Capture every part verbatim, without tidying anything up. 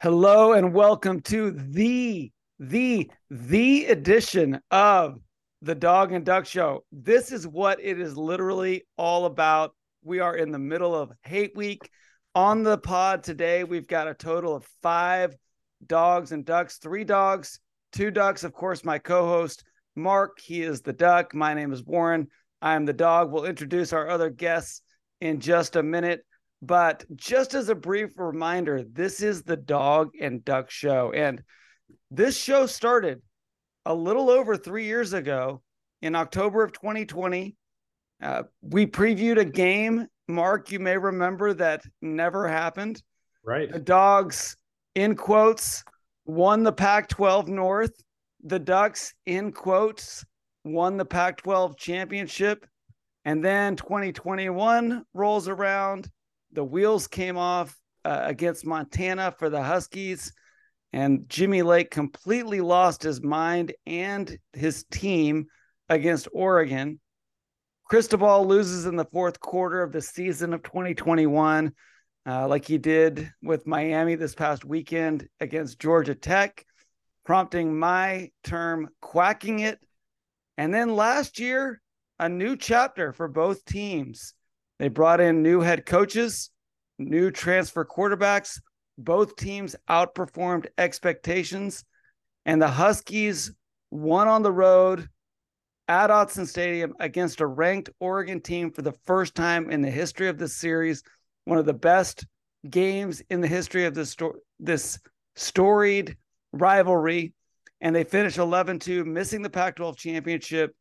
Hello and welcome to the, the, the edition of the Dog and Duck Show. This is what it is literally all about. We are in the middle of Hate Week. On the pod today, we've got a total of five dogs and ducks, three dogs, two ducks. Of course, my co-host, Mark, he is the duck. My name is Warren. I am the dog. We'll introduce our other guests in just a minute. But just as a brief reminder, this is the Dog and Duck Show. And this show started a little over three years ago in October of twenty twenty. Uh, we previewed a game, Mark, you may remember, that never happened. Right. The Dogs, in quotes, won the Pac twelve North. The Ducks, in quotes, won the Pac twelve championship. And then twenty twenty-one rolls around. The wheels came off uh, against Montana for the Huskies, and Jimmy Lake completely lost his mind and his team against Oregon. Cristobal loses in the fourth quarter of the season of twenty twenty-one, uh, like he did with Miami this past weekend against Georgia Tech, prompting my term, quacking it. And then last year, a new chapter for both teams. They brought in new head coaches, new transfer quarterbacks. Both teams outperformed expectations, and the Huskies won on the road at Autzen Stadium against a ranked Oregon team for the first time in the history of this series. One of the best games in the history of this, sto- this storied rivalry, and they finished eleven two, missing the Pac twelve championship.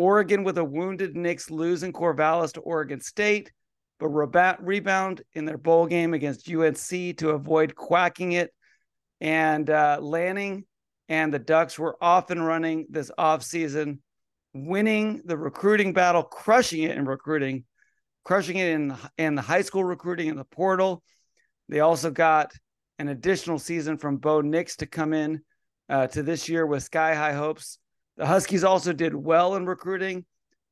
Oregon with a wounded Nix losing Corvallis to Oregon State, but rebound in their bowl game against U N C to avoid quacking it and uh, landing. And the Ducks were off and running this offseason, winning the recruiting battle, crushing it in recruiting, crushing it in, in the high school recruiting in the portal. They also got an additional season from Bo Nix to come in uh, to this year with sky-high hopes. The Huskies also did well in recruiting,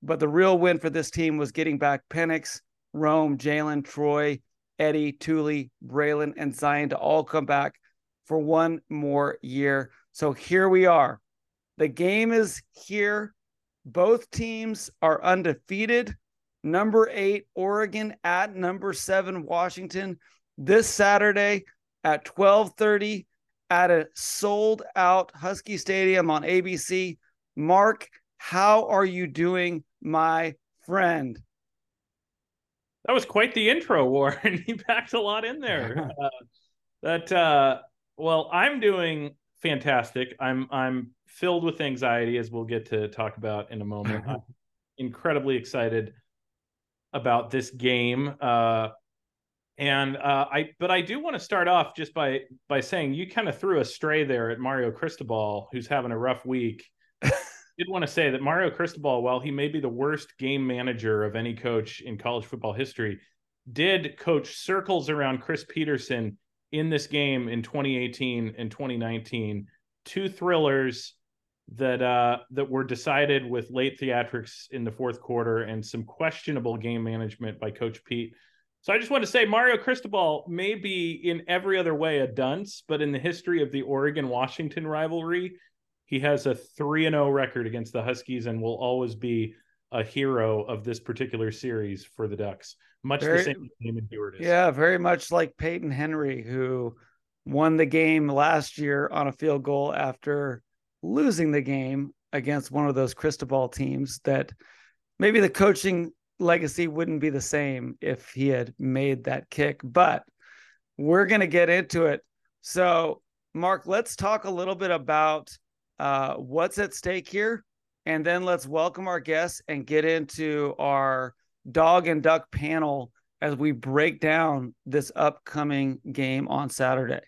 but the real win for this team was getting back Penix, Rome, Jalen, Troy, Eddie, Thule, Braylon, and Zion to all come back for one more year. So here we are. The game is here. Both teams are undefeated. Number eight, Oregon at number seven, Washington. This Saturday at twelve thirty at a sold-out Husky Stadium on A B C. Mark, how are you doing, my friend? That was quite the intro, Warren. You packed a lot in there. uh, that uh, well, I'm doing fantastic. I'm I'm filled with anxiety, as we'll get to talk about in a moment. I'm incredibly excited about this game, uh, and uh, I. But I do want to start off just by by saying you kind of threw a stray there at Mario Cristobal, who's having a rough week. I did want to say that Mario Cristobal, while he may be the worst game manager of any coach in college football history, did coach circles around Chris Peterson in this game in twenty eighteen and twenty nineteen. Two thrillers that uh, that were decided with late theatrics in the fourth quarter and some questionable game management by Coach Pete. So I just want to say Mario Cristobal may be in every other way a dunce, but in the history of the Oregon-Washington rivalry, he has a three and oh record against the Huskies and will always be a hero of this particular series for the Ducks. Much very, the same as Damon Dewart is. Yeah, very much like Peyton Henry, who won the game last year on a field goal after losing the game against one of those Cristobal teams that maybe the coaching legacy wouldn't be the same if he had made that kick. But we're going to get into it. So, Mark, let's talk a little bit about Uh, what's at stake here, and then let's welcome our guests and get into our dog and duck panel as we break down this upcoming game on Saturday.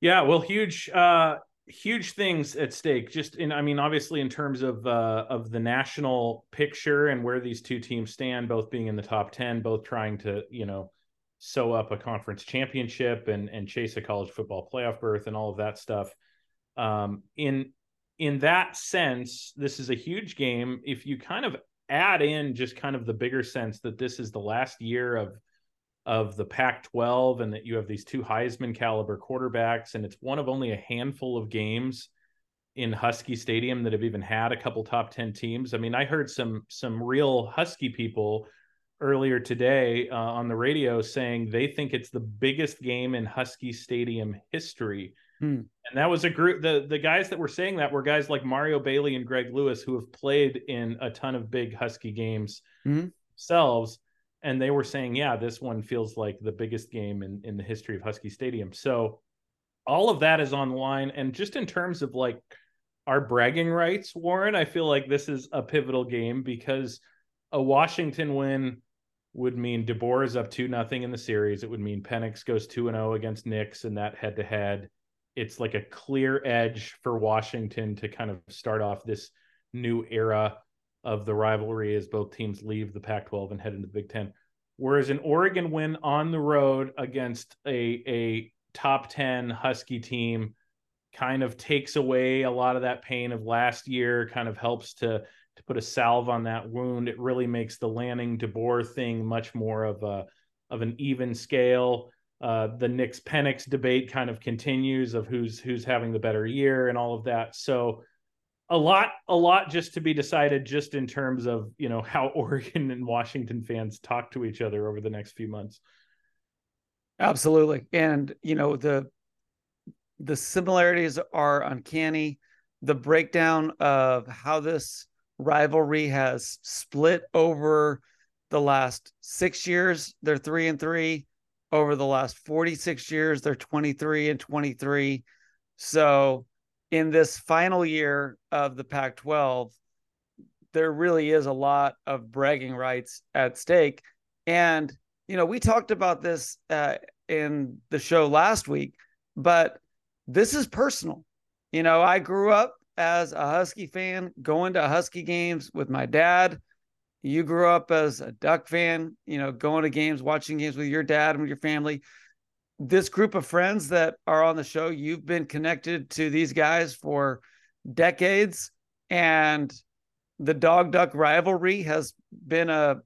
Yeah, well, huge, uh, huge things at stake. Just in, I mean, obviously in terms of uh, of the national picture and where these two teams stand, both being in the top ten, both trying to, you know, sew up a conference championship and and chase a college football playoff berth and all of that stuff. Um, in, in that sense, this is a huge game. If you kind of add in just kind of the bigger sense that this is the last year of of the Pac twelve, and that you have these two Heisman caliber quarterbacks, and it's one of only a handful of games in Husky Stadium that have even had a couple top ten teams. I mean, I heard some some real Husky people earlier today uh, on the radio saying they think it's the biggest game in Husky Stadium history. Hmm. And that was a group, the, the guys that were saying that were guys like Mario Bailey and Greg Lewis, who have played in a ton of big Husky games hmm. themselves. And they were saying, yeah, this one feels like the biggest game in, in the history of Husky Stadium. So all of that is online. And just in terms of like our bragging rights, Warren, I feel like this is a pivotal game, because a Washington win would mean DeBoer is up two nothing in the series. It would mean Penix goes two and oh against Knicks in that head-to-head. It's like a clear edge for Washington to kind of start off this new era of the rivalry as both teams leave the Pac twelve and head into the Big Ten. Whereas an Oregon win on the road against a, a top ten Husky team kind of takes away a lot of that pain of last year, kind of helps to, to put a salve on that wound. It really makes the Lanning DeBoer thing much more of a, of an even scale. Uh, the Knicks Penix debate kind of continues of who's, who's having the better year and all of that. So a lot, a lot just to be decided, just in terms of, you know, how Oregon and Washington fans talk to each other over the next few months. Absolutely. And, you know, the, the similarities are uncanny. The breakdown of how this rivalry has split over the last six years, they're three and three. Over the last forty-six years, they're twenty-three and twenty-three. So in this final year of the Pac twelve, there really is a lot of bragging rights at stake. And, you know, we talked about this uh, in the show last week, but this is personal. You know, I grew up as a Husky fan, going to Husky games with my dad. You grew up as a Duck fan, you know, going to games, watching games with your dad and with your family. This group of friends that are on the show, you've been connected to these guys for decades, and the Dog-Duck rivalry has been a,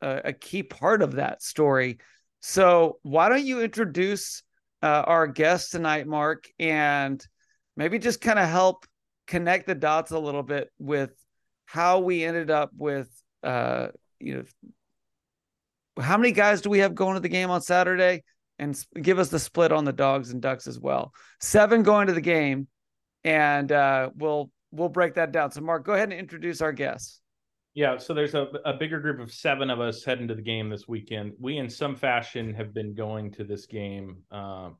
a, a key part of that story. So why don't you introduce uh, our guest tonight, Mark, and maybe just kind of help connect the dots a little bit with how we ended up with Uh, you know, how many guys do we have going to the game on Saturday? And give us the split on the Dogs and Ducks as well. Seven going to the game, and uh, we'll we'll break that down. So, Mark, go ahead and introduce our guests. Yeah, so there's a, a bigger group of seven of us heading to the game this weekend. We, in some fashion, have been going to this game um,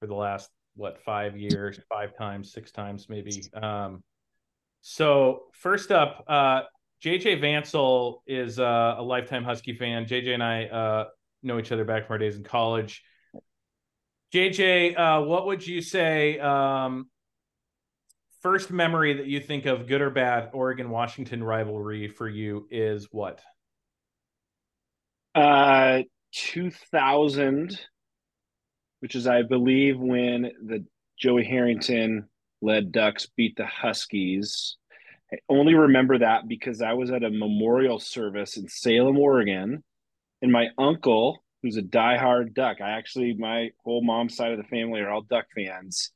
for the last, what, five years, five times, six times maybe. Um, so, first up, uh, J J Vansel is uh, a lifetime Husky fan. J J and I uh, know each other back from our days in college. J J, uh, what would you say, um, first memory that you think of, good or bad, Oregon-Washington rivalry for you is what? Uh, two thousand, which is, I believe, when the Joey Harrington-led Ducks beat the Huskies. I only remember that because I was at a memorial service in Salem, Oregon, and my uncle, who's a diehard Duck, I actually, my whole mom's side of the family are all Duck fans.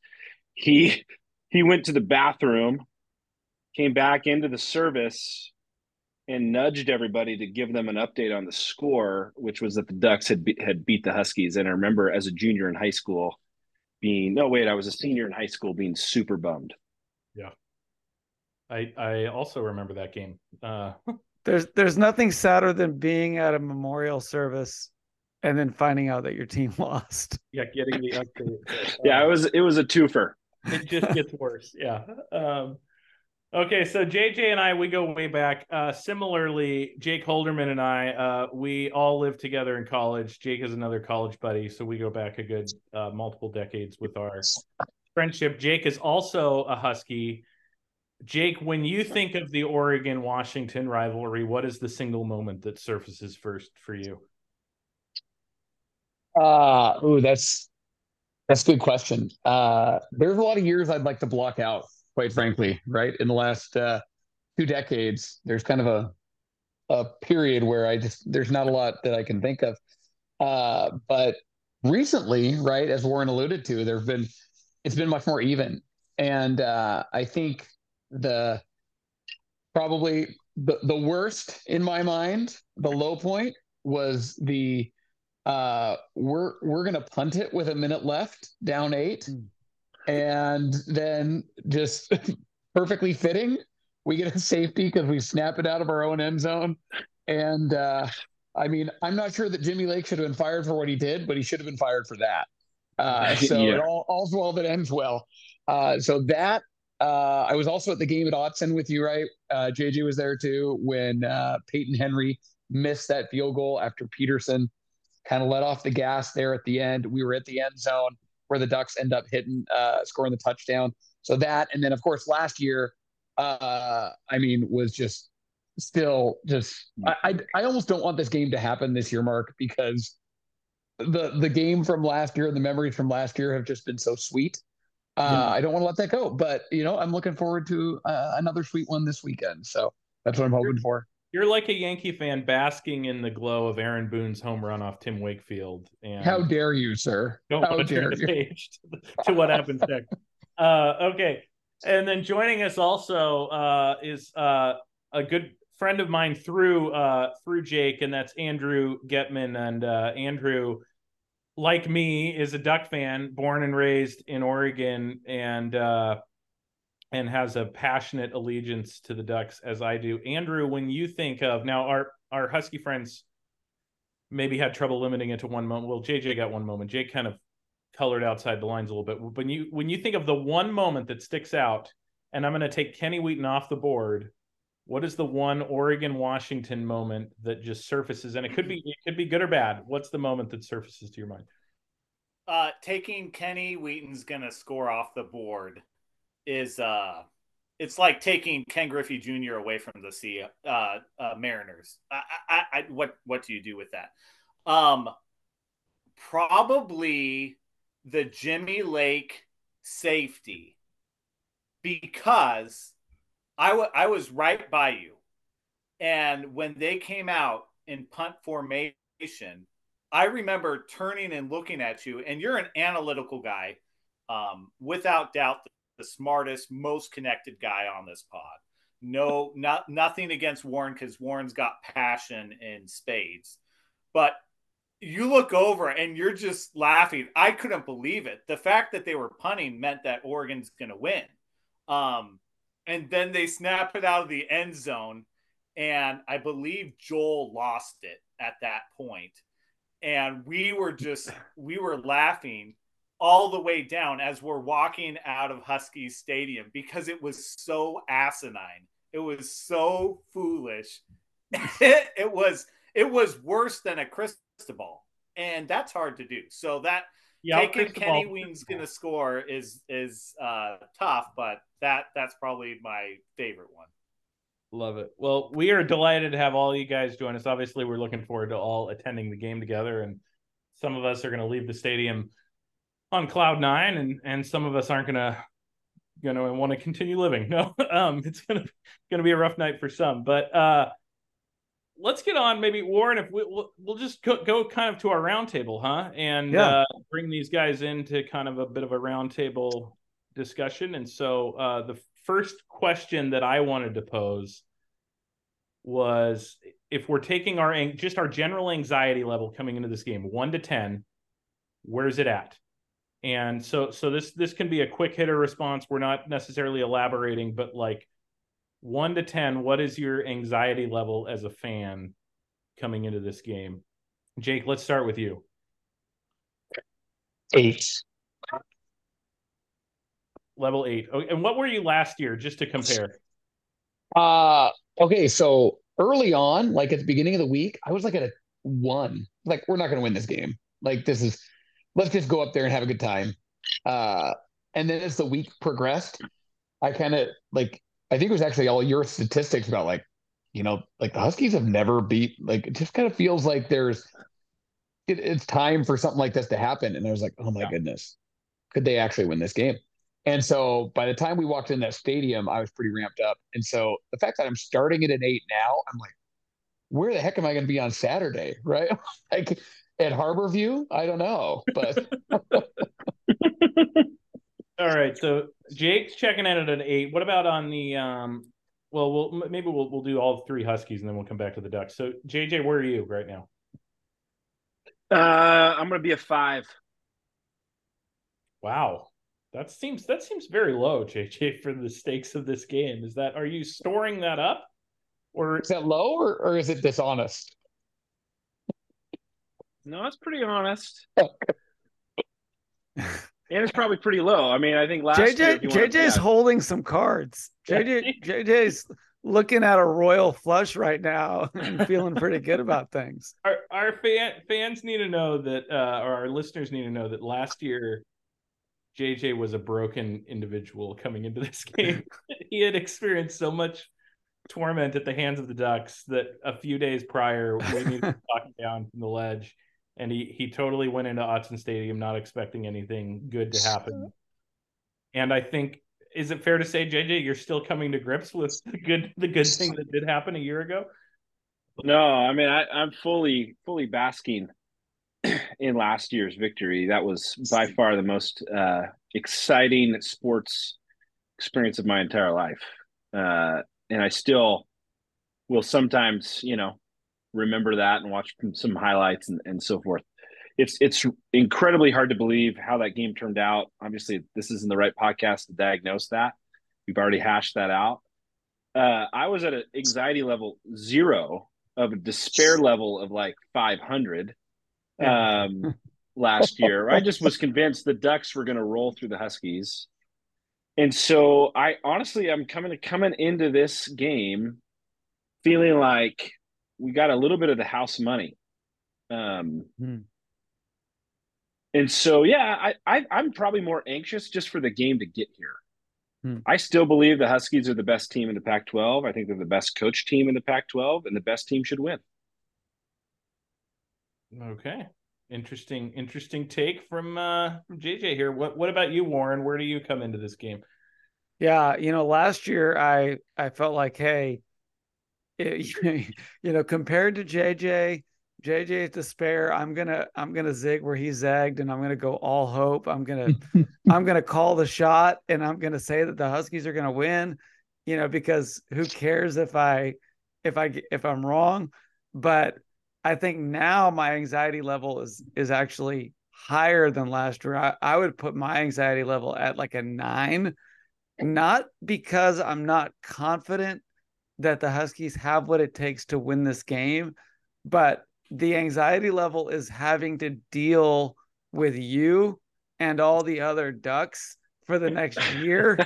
He, he went to the bathroom, came back into the service, and nudged everybody to give them an update on the score, which was that the Ducks had, be, had beat the Huskies. And I remember as a junior in high school being, no, wait, I was a senior in high school being super bummed. Yeah. I, I also remember that game. Uh, there's there's nothing sadder than being at a memorial service and then finding out that your team lost. Yeah, getting the update. yeah, it was it was a twofer. It just gets worse. Yeah. Um, okay, so J J and I, we go way back. Uh, similarly, Jake Holderman and I, uh, we all lived together in college. Jake is another college buddy, so we go back a good uh, multiple decades with our friendship. Jake is also a Husky. Jake, when you think of the Oregon-Washington rivalry, what is the single moment that surfaces first for you? Uh, oh, that's that's a good question. Uh, there's a lot of years I'd like to block out, quite frankly, right? In the last uh, two decades, there's kind of a a period where I just there's not a lot that I can think of. Uh, but recently, right, as Warren alluded to, there have been, it's been much more even. And uh, I think the probably the, the worst in my mind, the low point was the uh, we're we're going to punt it with a minute left, down eight. Mm. And then just perfectly fitting, we get a safety because we snap it out of our own end zone. And uh, I mean, I'm not sure that Jimmy Lake should have been fired for what he did, but he should have been fired for that. Uh, so yeah. it all, all's well that ends well. Uh, so that uh, I was also at the game at Autzen with you, right? Uh, J J was there too when uh, Peyton Henry missed that field goal after Peterson kind of let off the gas there at the end. We were at the end zone where the Ducks end up hitting, uh, scoring the touchdown. So that, and then of course last year, uh, I mean, was just still just. I, I I almost don't want this game to happen this year, Mark, because the the game from last year and the memories from last year have just been so sweet. Uh, yeah. I don't want to let that go, but you know, I'm looking forward to uh, another sweet one this weekend. So that's what I'm hoping for. You're like a Yankee fan basking in the glow of Aaron Boone's home run off Tim Wakefield. And how dare you, sir? Don't How dare you? Page to, to what happens next. Uh, okay. And then joining us also uh, is uh, a good friend of mine through uh, through Jake, and that's Andrew Getman. And uh, Andrew, like me, is a Duck fan, born and raised in Oregon, and uh and has a passionate allegiance to the Ducks as I do. Andrew, when you think of, now our, our Husky friends maybe had trouble limiting it to one moment. Well, J J got one moment. Jake kind of colored outside the lines a little bit. When you, when you think of the one moment that sticks out, and I'm going to take Kenny Wheaton off the board, what is the one Oregon-Washington moment that just surfaces? And it could be, it could be good or bad. What's the moment that surfaces to your mind? Uh, taking Kenny Wheaton's going to score off the board is uh it's like taking Ken Griffey Junior away from the sea uh, uh Mariners. I, I I what what do you do with that? Um probably the Jimmy Lake safety, because I w- I was right by you, and when they came out in punt formation, I remember turning and looking at you, and you're an analytical guy, um without doubt the the smartest, most connected guy on this pod. No, not nothing against Warren, because Warren's got passion in spades. But you look over and you're just laughing. I couldn't believe it. The fact that they were punting meant that Oregon's going to win. Um, and then they snap it out of the end zone, and I believe Joel lost it at that point. And we were just, we were laughing all the way down as we're walking out of Husky Stadium, because it was so asinine. It was so foolish. it, it was, it was worse than a Cristobal, and that's hard to do. So that yeah, taking Kenny Wheaton's going to score is, is uh, tough, but that that's probably my favorite one. Love it. Well, we are delighted to have all you guys join us. Obviously we're looking forward to all attending the game together, and some of us are going to leave the stadium on cloud nine, and and some of us aren't gonna gonna want to continue living. No, um, it's gonna gonna be a rough night for some. But uh, let's get on, maybe Warren. If we, we'll we'll just go, go kind of to our roundtable, huh? And yeah. uh, bring these guys into kind of a bit of a roundtable discussion. And so uh, the first question that I wanted to pose was, if we're taking our just our general anxiety level coming into this game, one to ten, where's it at? And so, so this, this can be a quick hitter response. We're not necessarily elaborating, but like one to ten, what is your anxiety level as a fan coming into this game? Jake, let's start with you. Eight. Level eight. Okay, and what were you last year, just to compare? Uh, okay. So early on, like at the beginning of the week, I was like at a one, like, we're not going to win this game. Like, this is, let's just go up there and have a good time. Uh, and then as the week progressed, I kind of like, I think it was actually all your statistics about like, you know, like the Huskies have never beat, like, it just kind of feels like there's, it, it's time for something like this to happen. And I was like, oh my yeah. goodness, could they actually win this game? And so by the time we walked in that stadium, I was pretty ramped up. And so the fact that I'm starting at an eight now, I'm like, where the heck am I going to be on Saturday? Right. Like, at Harborview? I don't know, but. All right, so Jake's checking out at an eight. What about on the? Um, well, we'll maybe we'll we'll do all three Huskies and then we'll come back to the Ducks. So J J, where are you right now? Uh, I'm gonna be a five. Wow, that seems that seems very low, J J, for the stakes of this game. Is that are you storing that up, or is that low, or, or is it dishonest? No, it's pretty honest. And it's probably pretty low. I mean, I think last J J, year... J J's to, yeah. holding some cards. J J, J J's looking at a royal flush right now and feeling pretty good about things. Our, our fan, fans need to know that, uh, or our listeners need to know that last year, J J was a broken individual coming into this game. He had experienced so much torment at the hands of the Ducks that a few days prior, Wayne was talking down from the ledge. And he, he totally went into Autzen Stadium not expecting anything good to happen. And I think, is it fair to say, J J, you're still coming to grips with the good the good thing that did happen a year ago? No, I mean, I, I'm fully fully basking in last year's victory. That was by far the most uh, exciting sports experience of my entire life. Uh, and I still will sometimes, you know, remember that and watch some highlights and, and so forth. It's it's incredibly hard to believe how that game turned out. Obviously, this isn't the right podcast to diagnose that. We've already hashed that out. Uh, I was at an anxiety level zero of a despair level of like five hundred um, last year. I just was convinced the Ducks were going to roll through the Huskies. And so I honestly, I'm coming, coming into this game feeling like, we got a little bit of the house money. Um, hmm. And so, yeah, I, I, I'm probably more anxious just for the game to get here. Hmm. I still believe the Huskies are the best team in the Pac twelve. I think they're the best coach team in the Pac twelve, and the best team should win. Okay. Interesting, interesting take from uh, from J J here. What What about you, Warren? Where do you come into this game? Yeah, you know, last year I I felt like, hey, you know, compared to J J, J J's despair, I'm gonna I'm gonna zig where he zagged, and I'm gonna go all hope. I'm gonna I'm gonna call the shot, and I'm gonna say that the Huskies are gonna win. You know, because who cares if I if I if I'm wrong? But I think now my anxiety level is is actually higher than last year. I, I would put my anxiety level at like a nine, not because I'm not confident that the Huskies have what it takes to win this game, but the anxiety level is having to deal with you and all the other Ducks for the next year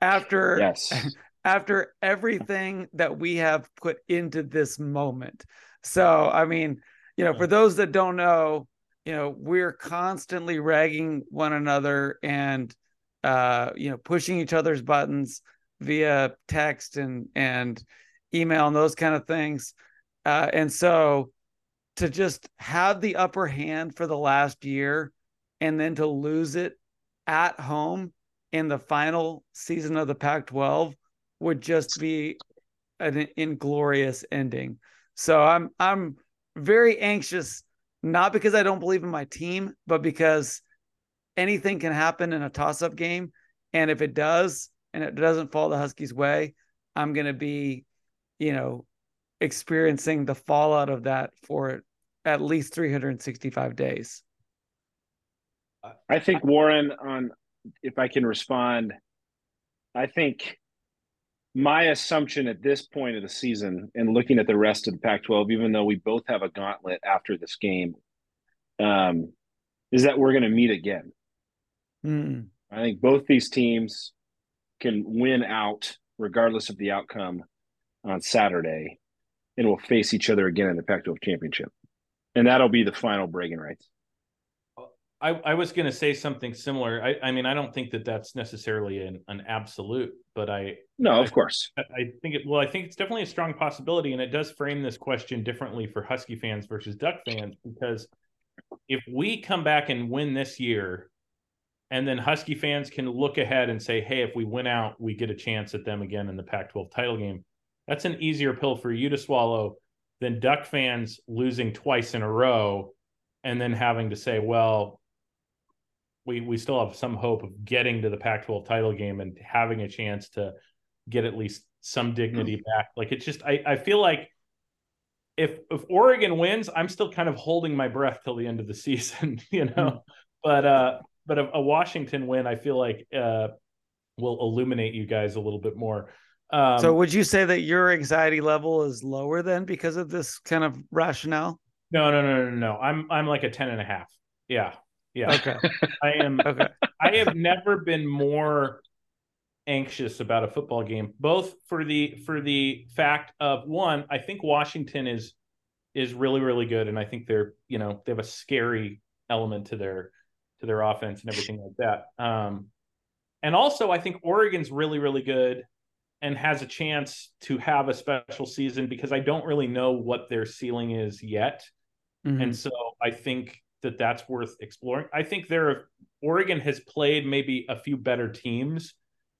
after, yes. after everything that we have put into this moment. So, I mean, you know, for those that don't know, you know, we're constantly ragging one another and, uh, you know, pushing each other's buttons via text and and email and those kind of things, uh and so to just have the upper hand for the last year and then to lose it at home in the final season of the Pac twelve would just be an inglorious ending. So I'm I'm very anxious, not because I don't believe in my team, but because anything can happen in a toss-up game, and if it does and it doesn't fall the Huskies' way, I'm going to be, you know, experiencing the fallout of that for at least three hundred sixty-five days. I think, Warren, on if I can respond, I think my assumption at this point of the season and looking at the rest of the Pac twelve, even though we both have a gauntlet after this game, um, is that we're going to meet again. Mm. I think both these teams can win out regardless of the outcome on Saturday, and we'll face each other again in the Pac twelve championship. And that'll be the final bragging rights. I, I was going to say something similar. I, I mean, I don't think that that's necessarily an, an absolute, but I, no, I, of course I, I think it, well, I think it's definitely a strong possibility, and it does frame this question differently for Husky fans versus Duck fans, because if we come back and win this year, and then Husky fans can look ahead and say, hey, if we win out, we get a chance at them again in the Pac twelve title game. That's an easier pill for you to swallow than Duck fans losing twice in a row and then having to say, well, we we still have some hope of getting to the Pac twelve title game and having a chance to get at least some dignity mm-hmm. back. Like, it's just, I, I feel like if if Oregon wins, I'm still kind of holding my breath till the end of the season, you know, mm-hmm. but, uh, but a, a Washington win, I feel like uh, will illuminate you guys a little bit more. Um, so would you say that your anxiety level is lower then because of this kind of rationale? No, no, no, no, no. I'm, I'm like a ten and a half. Yeah. Yeah. Okay. I am. Okay. I have never been more anxious about a football game, both for the, for the fact of, one, I think Washington is, is really, really good. And I think they're, you know, they have a scary element to their, to their offense and everything like that. Um, and also I think Oregon's really, really good and has a chance to have a special season because I don't really know what their ceiling is yet. Mm-hmm. And so I think that that's worth exploring. I think there, Oregon has played maybe a few better teams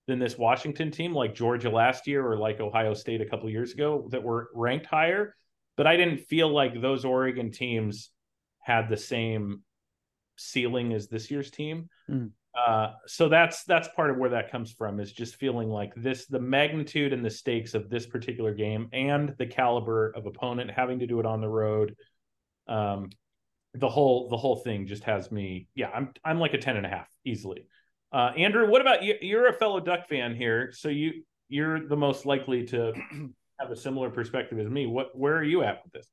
than this Washington team, like Georgia last year or like Ohio State a couple of years ago that were ranked higher. But I didn't feel like those Oregon teams had the same ceiling as this year's team. Mm. Uh, so that's that's part of where that comes from, is just feeling like this, the magnitude and the stakes of this particular game and the caliber of opponent, having to do it on the road. Um, the whole the whole thing just has me. Yeah, I'm I'm like a ten and a half easily. Uh, Andrew, what about you? You're a fellow Duck fan here, so you you're the most likely to have a similar perspective as me. What where are you at with this?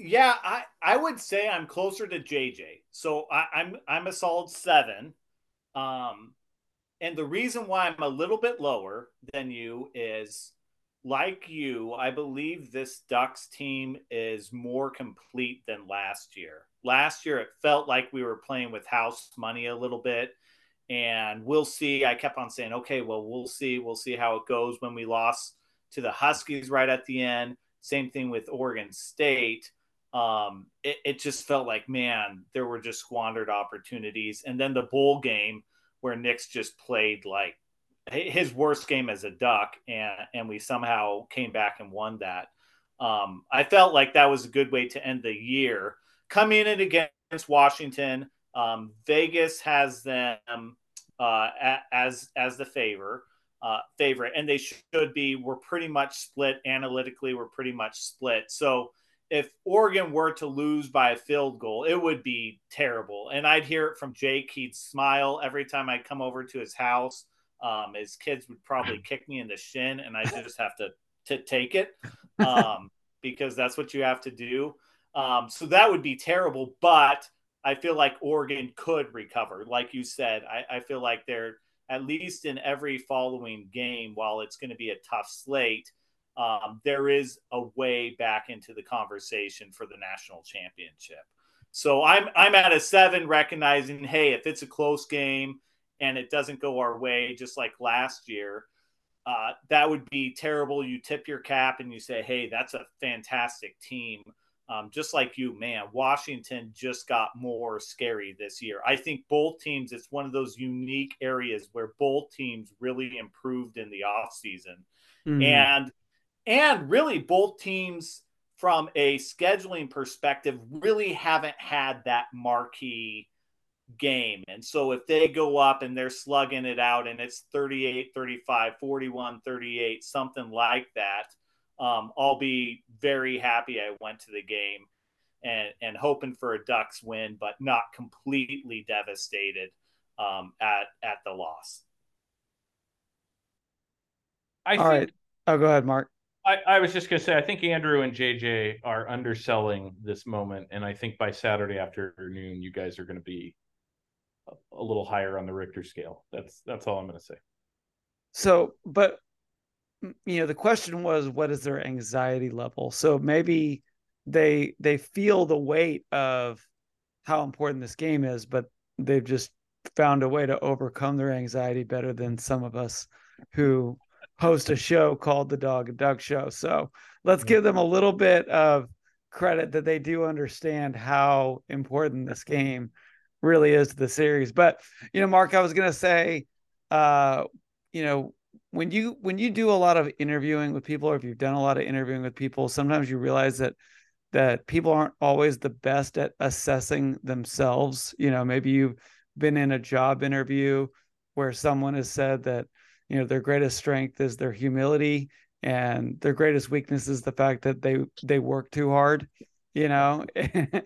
Yeah, I, I would say I'm closer to J J. So I, I'm I'm a solid seven. Um, and the reason why I'm a little bit lower than you is, like you, I believe this Ducks team is more complete than last year. Last year, it felt like we were playing with house money a little bit. And we'll see. I kept on saying, okay, well, we'll see. We'll see how it goes when we lost to the Huskies right at the end. Same thing with Oregon State. Um, it, it just felt like, man, there were just squandered opportunities. And then the bowl game where Nick's just played like his worst game as a Duck, and, and we somehow came back and won that. Um, I felt like that was a good way to end the year. Coming in against Washington, um, Vegas has them uh, as as the favor, uh, favorite, and they should be. We're pretty much split analytically. We're pretty much split. So if Oregon were to lose by a field goal, it would be terrible. And I'd hear it from Jake. He'd smile every time I'd come over to his house. Um, his kids would probably kick me in the shin, and I just have to, to take it um, because that's what you have to do. Um, so that would be terrible, but I feel like Oregon could recover. Like you said, I, I feel like they're at least in every following game, while it's going to be a tough slate, Um, there is a way back into the conversation for the national championship. So I'm I'm at a seven, recognizing, hey, if it's a close game and it doesn't go our way, just like last year, uh, that would be terrible. You tip your cap and you say, hey, that's a fantastic team. Um, just like you, man, Washington just got more scary this year. I think both teams, it's one of those unique areas where both teams really improved in the offseason. Mm-hmm. And And really, both teams, from a scheduling perspective, really haven't had that marquee game. And so if they go up and they're slugging it out and it's thirty-eight, thirty-five, forty-one, thirty-eight, something like that, um, I'll be very happy I went to the game and, and hoping for a Ducks win, but not completely devastated um, at, at the loss. I All think- right. Oh, go ahead, Mark. I, I was just going to say, I think Andrew and J J are underselling this moment. And I think by Saturday afternoon, you guys are going to be a, a little higher on the Richter scale. That's that's all I'm going to say. So, but, you know, the question was, what is their anxiety level? So maybe they they feel the weight of how important this game is, but they've just found a way to overcome their anxiety better than some of us who host a show called The Dog and Duck Show. So let's give them a little bit of credit that they do understand how important this game really is to the series. But, you know, Mark, I was going to say, uh, you know, when you, when you do a lot of interviewing with people, or if you've done a lot of interviewing with people, sometimes you realize that that people aren't always the best at assessing themselves. You know, maybe you've been in a job interview where someone has said that, you know, their greatest strength is their humility and their greatest weakness is the fact that they, they work too hard, you know, and,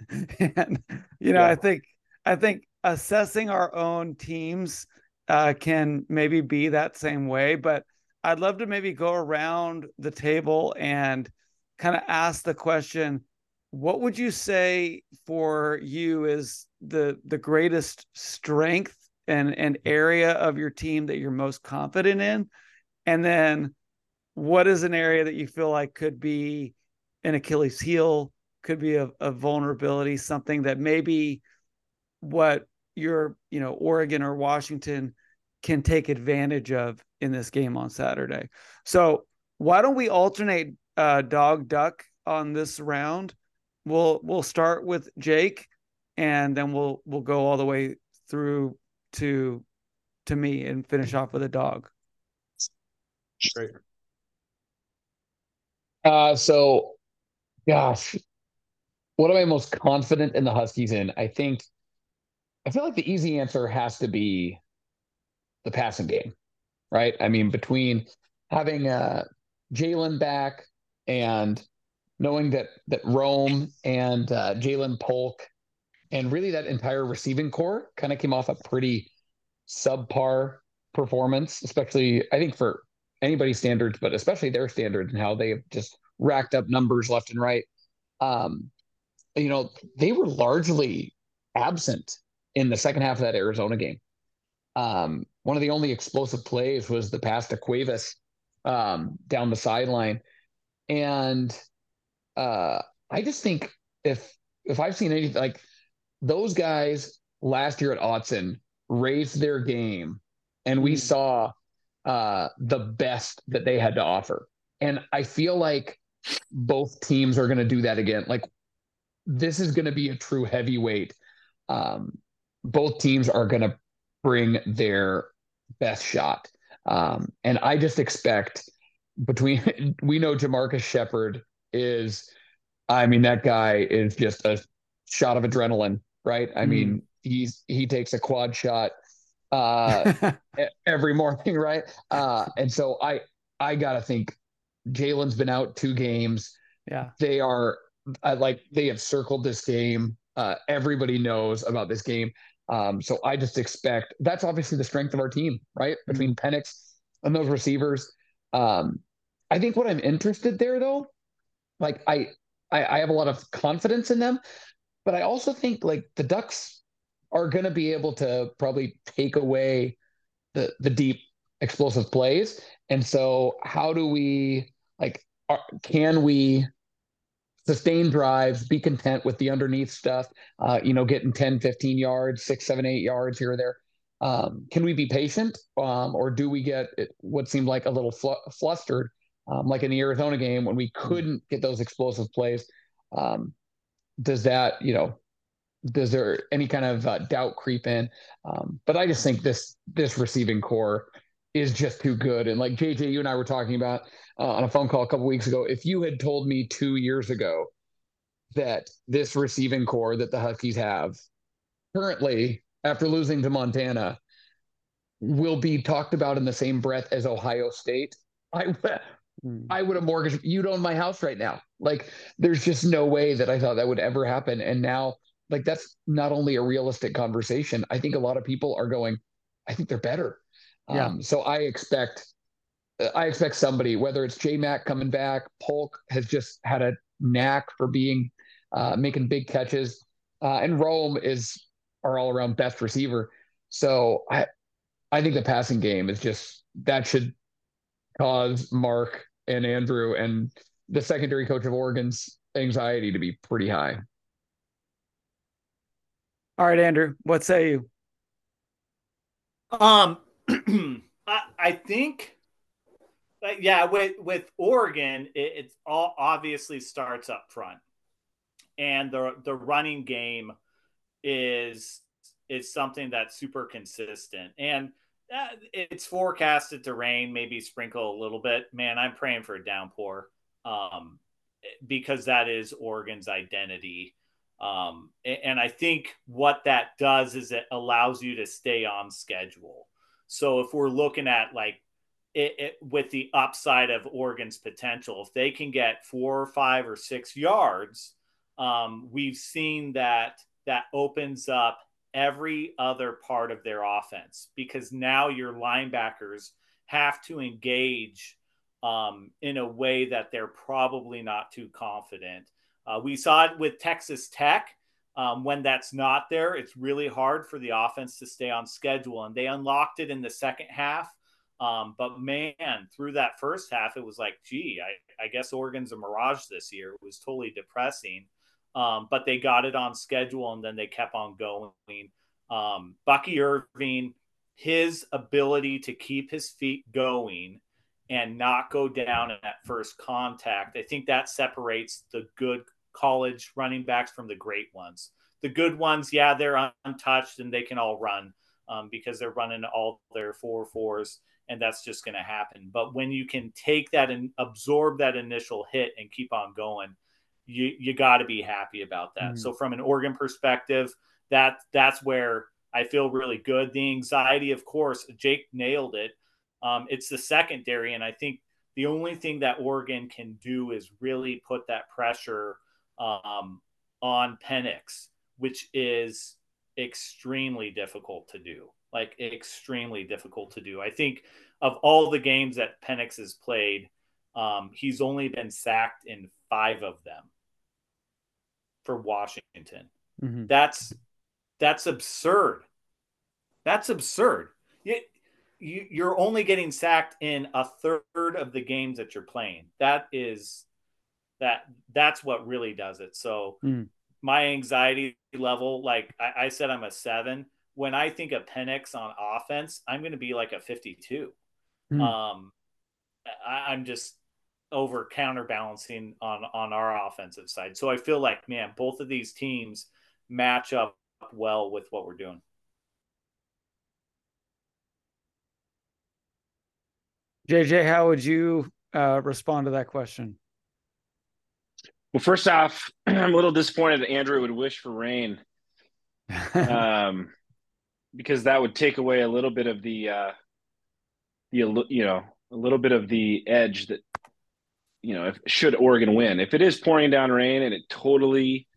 you know, yeah. I think, I think assessing our own teams uh, can maybe be that same way, but I'd love to maybe go around the table and kind of ask the question, what would you say for you is the, the greatest strength and, and area of your team that you're most confident in? And then what is an area that you feel like could be an Achilles heel, could be a, a vulnerability, something that maybe what your, you know, Oregon or Washington can take advantage of in this game on Saturday. So why don't we alternate uh, dog duck on this round? We'll, we'll start with Jake and then we'll, we'll go all the way through to, to me and finish off with a dog. Great. Uh, so, gosh, what am I most confident in the Huskies in? I think, I feel like the easy answer has to be the passing game, right? I mean, between having uh, Jalen back and knowing that that Rome and uh, Jalen Polk and really that entire receiving corps kind of came off a pretty subpar performance, especially, I think, for anybody's standards, but especially their standards and how they have just racked up numbers left and right. Um, you know, they were largely absent in the second half of that Arizona game. Um, one of the only explosive plays was the pass to Cuevas um, down the sideline. And uh, I just think if, if I've seen anything, like those guys last year at Autzen raised their game and we mm-hmm. saw uh, the best that they had to offer. And I feel like both teams are going to do that again. Like this is going to be a true heavyweight. Um, both teams are going to bring their best shot. Um, and I just expect between, we know Jamarcus Shepherd is, I mean, that guy is just a shot of adrenaline, right? I mm. mean, he's, he takes a quad shot uh, every morning. Right. Uh, and so I, I gotta think Jalen's been out two games. Yeah. They are I, like, they have circled this game. Uh, everybody knows about this game. Um, so I just expect that's obviously the strength of our team, right? Between Penix and those receivers. Um, I think what I'm interested there though, like I, I, I have a lot of confidence in them, but I also think like the Ducks are going to be able to probably take away the, the deep explosive plays. And so how do we like, are, can we sustain drives, be content with the underneath stuff, uh, you know, getting ten, fifteen yards, six, seven, eight yards here or there. Um, can we be patient? Um, or do we get what seemed like a little fl- flustered, um, like in the Arizona game when we couldn't get those explosive plays? Um, does that, you know, does there any kind of uh, doubt creep in? Um, but I just think this, this receiving core is just too good. And like J J, you and I were talking about uh, on a phone call a couple weeks ago, if you had told me two years ago that this receiving core that the Huskies have currently after losing to Montana will be talked about in the same breath as Ohio State, I, I would have mortgaged, you'd own my house right now. Like there's just no way that I thought that would ever happen. And now like, that's not only a realistic conversation. I think a lot of people are going, I think they're better. Yeah. Um, so I expect, I expect somebody, whether it's J Mac coming back, Polk has just had a knack for being, uh, making big catches, uh, and Rome is our all around best receiver. So I, I think the passing game is just, that should cause Mark and Andrew and the secondary coach of Oregon's anxiety to be pretty high. All right, Andrew, what say you? Um, I think, yeah, with, with Oregon, it, it's all obviously starts up front, and the the running game is is something that's super consistent, and uh, it's forecasted to rain, maybe sprinkle a little bit. Man, I'm praying for a downpour. Um, because that is Oregon's identity. Um, and I think what that does is it allows you to stay on schedule. So if we're looking at like it, it with the upside of Oregon's potential, if they can get four or five or six yards, um, we've seen that that opens up every other part of their offense, because now your linebackers have to engage um, in a way that they're probably not too confident. Uh, we saw it with Texas Tech. Um, when that's not there, it's really hard for the offense to stay on schedule. And they unlocked it in the second half. Um, but, man, through that first half, it was like, gee, I, I guess Oregon's a mirage this year. It was totally depressing. Um, but they got it on schedule, and then they kept on going. Um, Bucky Irving, his ability to keep his feet going and not go down at first contact, I think that separates the good college running backs from the great ones. The good ones, yeah, they're untouched and they can all run um, because they're running all their four fours, and that's just going to happen. But when you can take that and absorb that initial hit and keep on going, you you got to be happy about that. Mm-hmm. So from an Oregon perspective, that that's where I feel really good. The anxiety, of course, Jake nailed it. Um, it's the secondary, and I think the only thing that Oregon can do is really put that pressure um, on Penix, which is extremely difficult to do, like extremely difficult to do. I think of all the games that Penix has played, um, he's only been sacked in five of them for Washington. Mm-hmm. That's that's absurd. That's absurd. It, You're only getting sacked in a third of the games that you're playing. That is that that's what really does it. So mm. my anxiety level, like I, I said, I'm a seven. When I think of Penix on offense, I'm going to be like a fifty-two. Mm. Um, I, I'm just over counterbalancing on, on our offensive side. So I feel like, man, both of these teams match up well with what we're doing. J J, how would you uh, respond to that question? Well, first off, I'm a little disappointed that Andrew would wish for rain, um, because that would take away a little bit of the, uh, the you know, a little bit of the edge that, you know, if, should Oregon win. If it is pouring down rain and it totally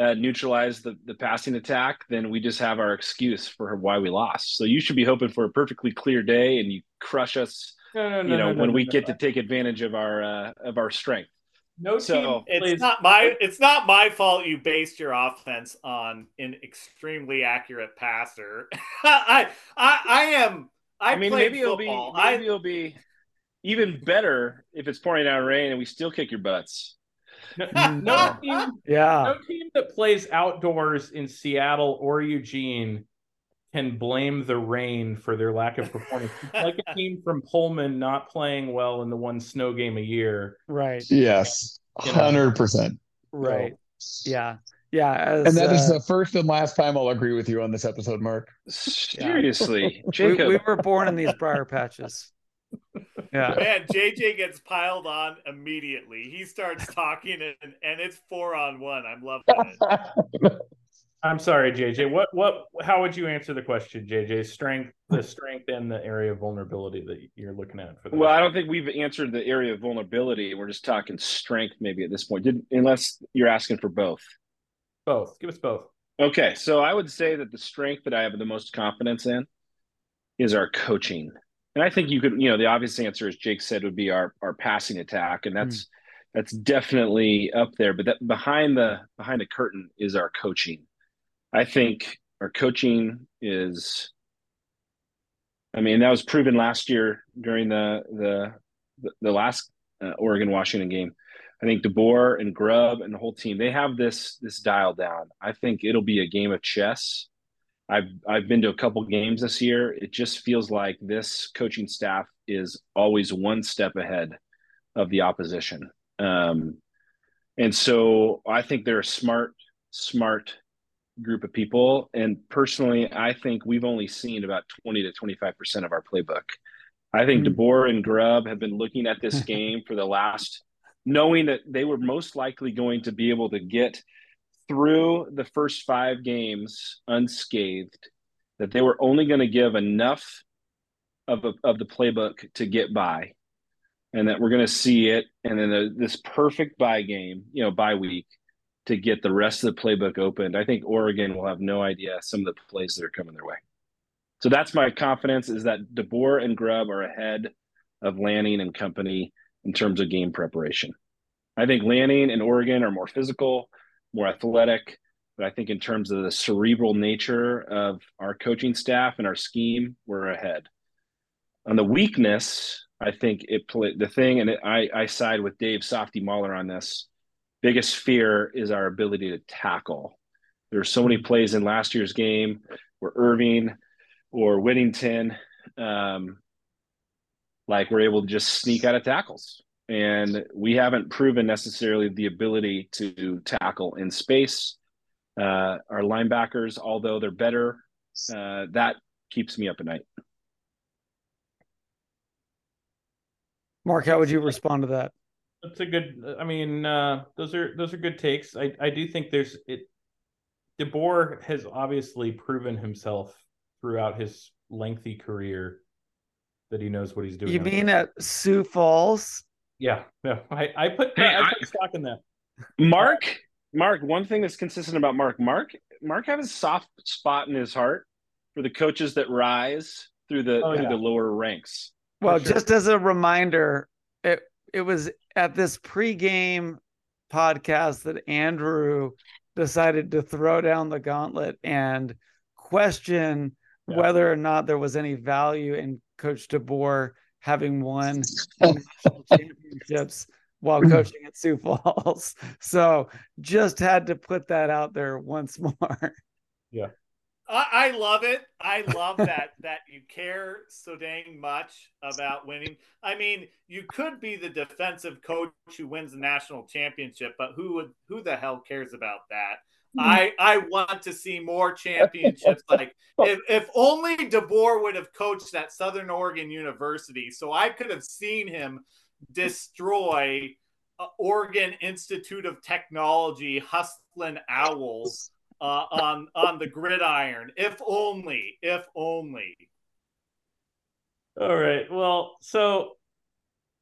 uh, neutralized the, the passing attack, then we just have our excuse for why we lost. So you should be hoping for a perfectly clear day and you crush us. No, no, no, you know, no, no, when no, we no, get no. to take advantage of our uh, of our strength. No, so, team it's please. not my it's not my fault you based your offense on an extremely accurate passer. I, I I am I, I mean maybe football. it'll be maybe I, it'll be even better if it's pouring down rain and we still kick your butts. No, no team, yeah. no team that plays outdoors in Seattle or Eugene can blame the rain for their lack of performance. It's like a team from Pullman not playing well in the one snow game a year. Right. Yes. one hundred percent. Right. So, yeah. Yeah. As, and that uh, is the first and last time I'll agree with you on this episode, Mark. Seriously. Yeah. Jacob. We, we were born in these briar patches. Yeah. Man, J J gets piled on immediately. He starts talking, and, and it's four on one. I'm loving it. I'm sorry, J J. What what how would you answer the question, J J? Strength, the strength and the area of vulnerability that you're looking at for that. Well, I don't think we've answered the area of vulnerability. We're just talking strength maybe at this point. Did, unless you're asking for both. Both. Give us both. Okay. So I would say that the strength that I have the most confidence in is our coaching. And I think you could, you know, the obvious answer, as Jake said, would be our our passing attack. And that's mm. that's definitely up there. But that behind the behind the curtain is our coaching. I think our coaching is, I mean, that was proven last year during the the the last uh, Oregon-Washington game. I think DeBoer and Grubb and the whole team, they have this this dialed down. I think it'll be a game of chess. I've I've been to a couple games this year. It just feels like this coaching staff is always one step ahead of the opposition. Um, and so I think they're a smart, smart group of people, and personally I think we've only seen about twenty to twenty-five percent of our playbook. I think mm-hmm. DeBoer and Grubb have been looking at this game for the last knowing that they were most likely going to be able to get through the first five games unscathed, that they were only going to give enough of, a, of the playbook to get by, and that we're going to see it. And then the, this perfect bye game, you know, bye week, to get the rest of the playbook opened. I think Oregon will have no idea some of the plays that are coming their way. So that's my confidence, is that DeBoer and Grubb are ahead of Lanning and company in terms of game preparation. I think Lanning and Oregon are more physical, more athletic, but I think in terms of the cerebral nature of our coaching staff and our scheme, we're ahead. On the weakness, I think it play, the thing, and it, I, I side with Dave Softy Mahler on this, biggest fear is our ability to tackle. There are so many plays in last year's game where Irving or Whittington, um, like we're able to just sneak out of tackles. And we haven't proven necessarily the ability to tackle in space. Uh, our linebackers, although they're better, uh, that keeps me up at night. Mark, how would you respond to that? That's a good, I mean, uh, those are, those are good takes. I, I do think there's it. DeBoer has obviously proven himself throughout his lengthy career that he knows what he's doing. You mean at Sioux Falls? Yeah, no, I, I put, hey, I, I put I, stock in that. Mark, Mark, one thing that's consistent about Mark, Mark, Mark has a soft spot in his heart for the coaches that rise through the, oh, through yeah. the lower ranks. Well, sure. Just as a reminder, it it was at this pregame podcast that Andrew decided to throw down the gauntlet and question yeah. whether or not there was any value in Coach DeBoer having won national championships while coaching at Sioux Falls. So just had to put that out there once more. Yeah. I love it. I love that that you care so dang much about winning. I mean, you could be the defensive coach who wins the national championship, but who would who the hell cares about that? I I want to see more championships. Like if, if only DeBoer would have coached at Southern Oregon University, so I could have seen him destroy uh, Oregon Institute of Technology hustling owls. Uh, on on the gridiron, if only, if only. All right. Well, so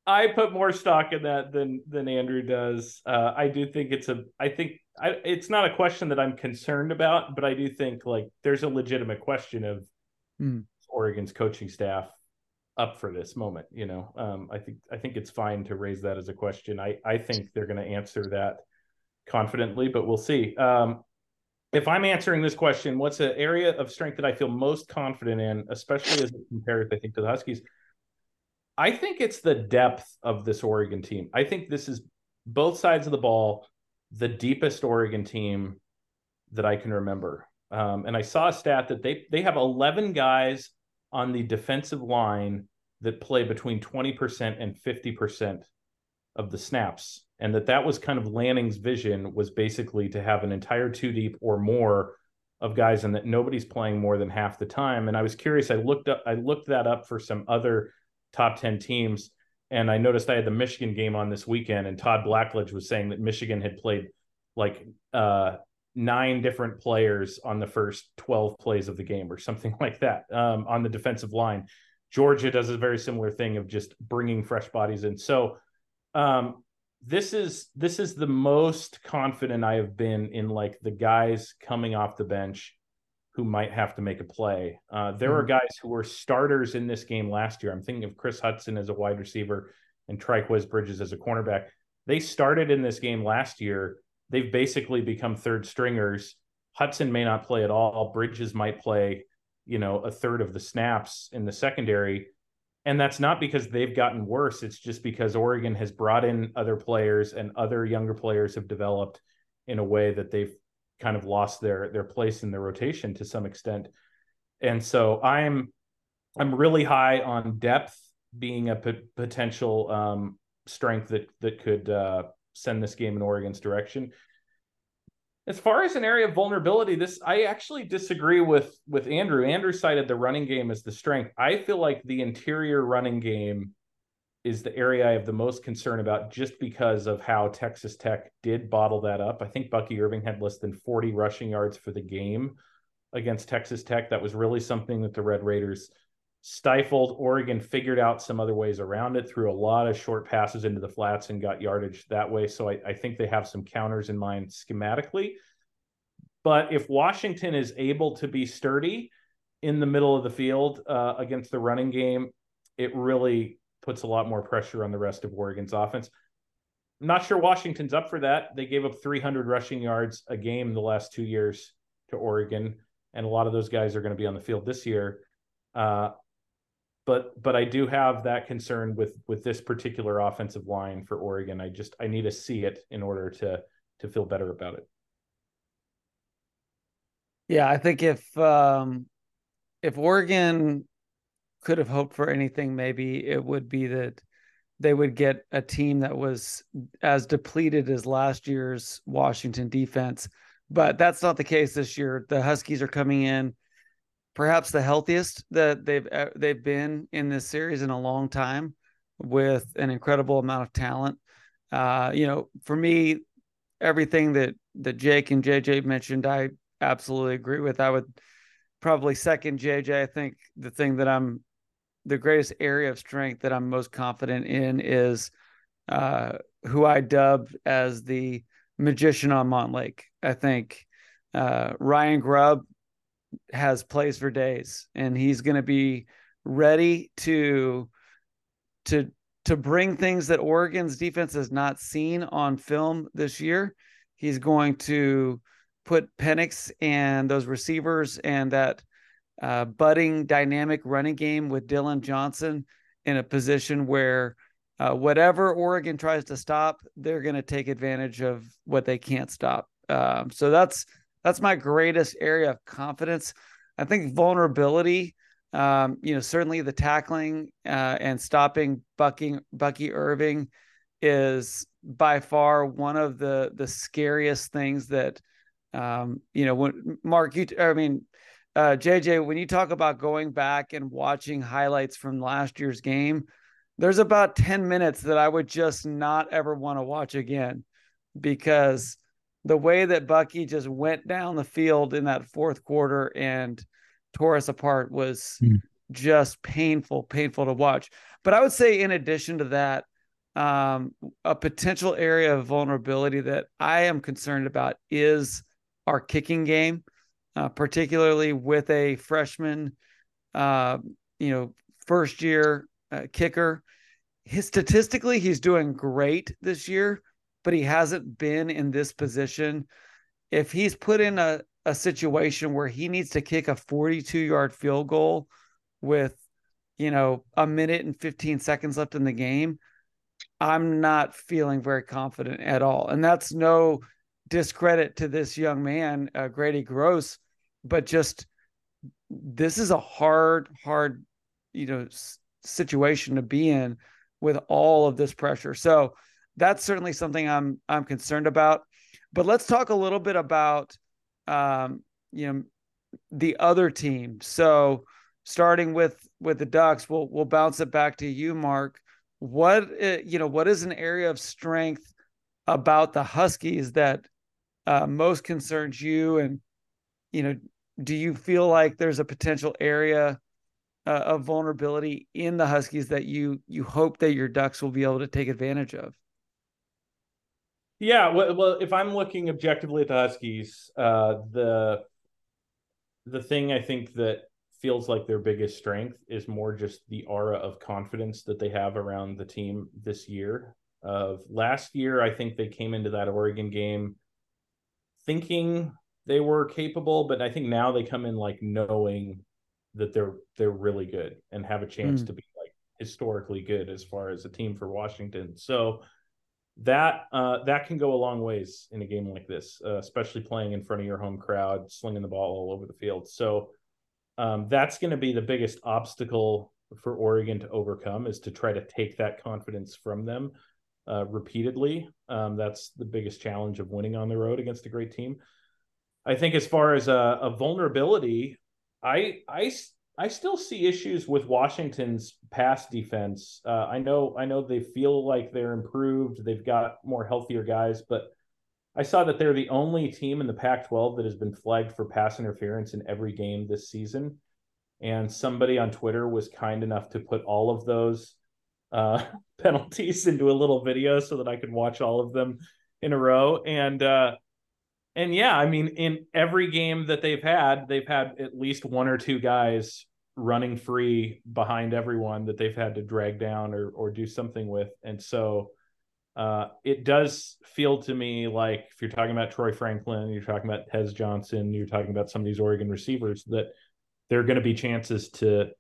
I put more stock in that than than Andrew does. Uh, I do think it's a. I think I, it's not a question that I'm concerned about, but I do think like there's a legitimate question of mm. Oregon's coaching staff up for this moment. You know, um, I think I think it's fine to raise that as a question. I I think they're going to answer that confidently, but we'll see. Um, If I'm answering this question, what's an area of strength that I feel most confident in, especially as it compares, I think, to the Huskies? I think it's the depth of this Oregon team. I think this is, both sides of the ball, the deepest Oregon team that I can remember. Um, and I saw a stat that they they have eleven guys on the defensive line that play between twenty percent and fifty percent of the snaps. And that that was kind of Lanning's vision, was basically to have an entire two deep or more of guys, and that nobody's playing more than half the time. And I was curious. I looked up, I looked that up for some other top ten teams, and I noticed I had the Michigan game on this weekend, and Todd Blackledge was saying that Michigan had played like uh, nine different players on the first twelve plays of the game, or something like that, um, on the defensive line. Georgia does a very similar thing of just bringing fresh bodies in. So. Um, This is this is the most confident I have been in, like, the guys coming off the bench who might have to make a play. Uh, there mm-hmm. are guys who were starters in this game last year. I'm thinking of Chris Hudson as a wide receiver and Triquez Bridges as a cornerback. They started in this game last year. They've basically become third stringers. Hudson may not play at all. Bridges might play, you know, a third of the snaps in the secondary. And that's not because they've gotten worse. It's just because Oregon has brought in other players, and other younger players have developed in a way that they've kind of lost their their place in the rotation to some extent. And so I'm I'm really high on depth being a p- potential um, strength that that could uh, send this game in Oregon's direction. As far as an area of vulnerability, this I actually disagree with with Andrew. Andrew cited the running game as the strength. I feel like the interior running game is the area I have the most concern about, just because of how Texas Tech did bottle that up. I think Bucky Irving had less than forty rushing yards for the game against Texas Tech. That was really something that the Red Raiders stifled. Oregon figured out some other ways around it, threw a lot of short passes into the flats and got yardage that way. So I, I think they have some counters in mind schematically. But if Washington is able to be sturdy in the middle of the field uh, against the running game, it really puts a lot more pressure on the rest of Oregon's offense. I'm not sure Washington's up for that. They gave up three hundred rushing yards a game the last two years to Oregon, and a lot of those guys are going to be on the field this year. Uh, But but I do have that concern with with this particular offensive line for Oregon. I just I need to see it in order to to feel better about it. Yeah, I think if um, if Oregon could have hoped for anything, maybe it would be that they would get a team that was as depleted as last year's Washington defense. But that's not the case this year. The Huskies are coming in perhaps the healthiest that they've they've been in this series in a long time, with an incredible amount of talent. Uh, you know, for me, everything that, that Jake and J J mentioned, I absolutely agree with. I would probably second J J. I think the thing that I'm the greatest area of strength that I'm most confident in is uh, who I dubbed as the magician on Montlake. I think uh, Ryan Grubb has plays for days, and he's going to be ready to to to bring things that Oregon's defense has not seen on film this year. He's going to put Penix and those receivers and that uh, budding dynamic running game with Dylan Johnson in a position where uh, whatever Oregon tries to stop, they're going to take advantage of what they can't stop. Um, so that's That's my greatest area of confidence. I think vulnerability, um, you know, certainly the tackling uh, and stopping Bucky, Bucky Irving is by far one of the the scariest things that, um, you know, when Mark, you, I mean, uh, J J, when you talk about going back and watching highlights from last year's game, there's about ten minutes that I would just not ever want to watch again, because the way that Bucky just went down the field in that fourth quarter and tore us apart was mm. just painful, painful to watch. But I would say, in addition to that, um, a potential area of vulnerability that I am concerned about is our kicking game, uh, particularly with a freshman, uh, you know, first year uh, kicker. His, statistically, he's doing great this year, but he hasn't been in this position. If he's put in a, a situation where he needs to kick a forty-two yard field goal with, you know, a minute and fifteen seconds left in the game, I'm not feeling very confident at all. And that's no discredit to this young man, uh, Grady Gross, but just this is a hard, hard, you know, s- situation to be in with all of this pressure. So that's certainly something I'm I'm concerned about. But let's talk a little bit about um, you know, the other team. So starting with with the Ducks, we'll we'll bounce it back to you, Mark. What you know, what is an area of strength about the Huskies that uh, most concerns you? And you know, do you feel like there's a potential area uh, of vulnerability in the Huskies that you you hope that your Ducks will be able to take advantage of? Yeah, well, if I'm looking objectively at the Huskies, uh, the the thing I think that feels like their biggest strength is more just the aura of confidence that they have around the team this year. Of last year, I think they came into that Oregon game thinking they were capable, but I think now they come in like knowing that they're they're really good and have a chance mm. to be like historically good as far as a team for Washington. So that uh, that can go a long ways in a game like this, uh, especially playing in front of your home crowd, slinging the ball all over the field. So um, that's going to be the biggest obstacle for Oregon to overcome, is to try to take that confidence from them uh, repeatedly. Um, that's the biggest challenge of winning on the road against a great team. I think as far as a, a vulnerability, I I I still see issues with Washington's pass defense. Uh, I know, I know they feel like they're improved. They've got more healthier guys, but I saw that they're the only team in the Pac twelve that has been flagged for pass interference in every game this season. And somebody on Twitter was kind enough to put all of those uh, penalties into a little video so that I could watch all of them in a row. And, uh, And yeah, I mean, in every game that they've had, they've had at least one or two guys running free behind everyone that they've had to drag down or or do something with. And so uh, it does feel to me like if you're talking about Troy Franklin, you're talking about Tez Johnson, you're talking about some of these Oregon receivers, that there are going to be chances to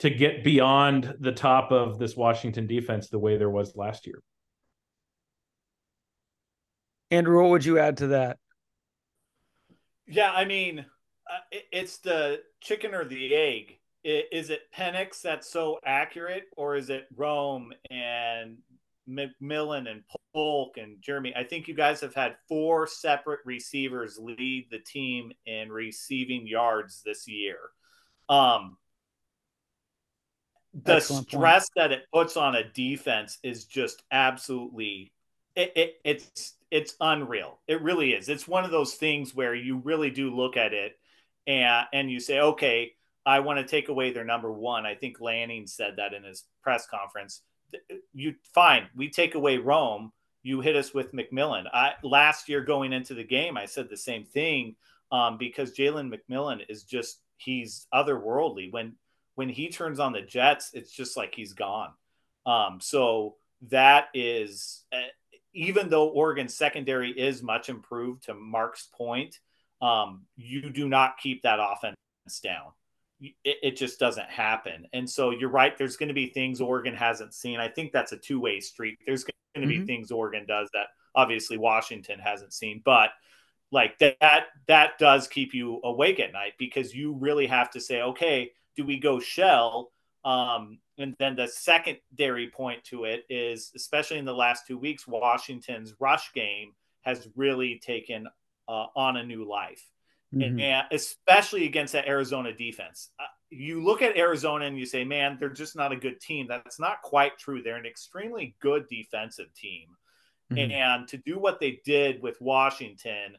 to get beyond the top of this Washington defense the way there was last year. Andrew, what would you add to that? Yeah, I mean, uh, it's the chicken or the egg. Is it Penix that's so accurate, or is it Rome and McMillan and Polk and Jeremy? I think you guys have had four separate receivers lead the team in receiving yards this year. Um, the Excellent stress point. That it puts on a defense is just absolutely it, – it, it's – it's unreal. It really is. It's one of those things where you really do look at it and, and you say, okay, I want to take away their number one. I think Lanning said that in his press conference. You fine. We take away Rome. You hit us with McMillan. I, last year going into the game, I said the same thing um, because Jalen McMillan is just, he's otherworldly. When, when he turns on the jets, it's just like he's gone. Um, so that is, uh, even though Oregon's secondary is much improved, to Mark's point, um, you do not keep that offense down. It, it just doesn't happen. And so you're right. There's going to be things Oregon hasn't seen. I think that's a two-way street. There's going to mm-hmm. be things Oregon does that obviously Washington hasn't seen, but like that, that, that does keep you awake at night because you really have to say, okay, do we go shell? Um, And then the secondary point to it is, especially in the last two weeks, Washington's rush game has really taken uh, on a new life, mm-hmm. and, and especially against that Arizona defense. Uh, you look at Arizona and you say, man, they're just not a good team. That's not quite true. They're an extremely good defensive team. Mm-hmm. And, and to do what they did with Washington,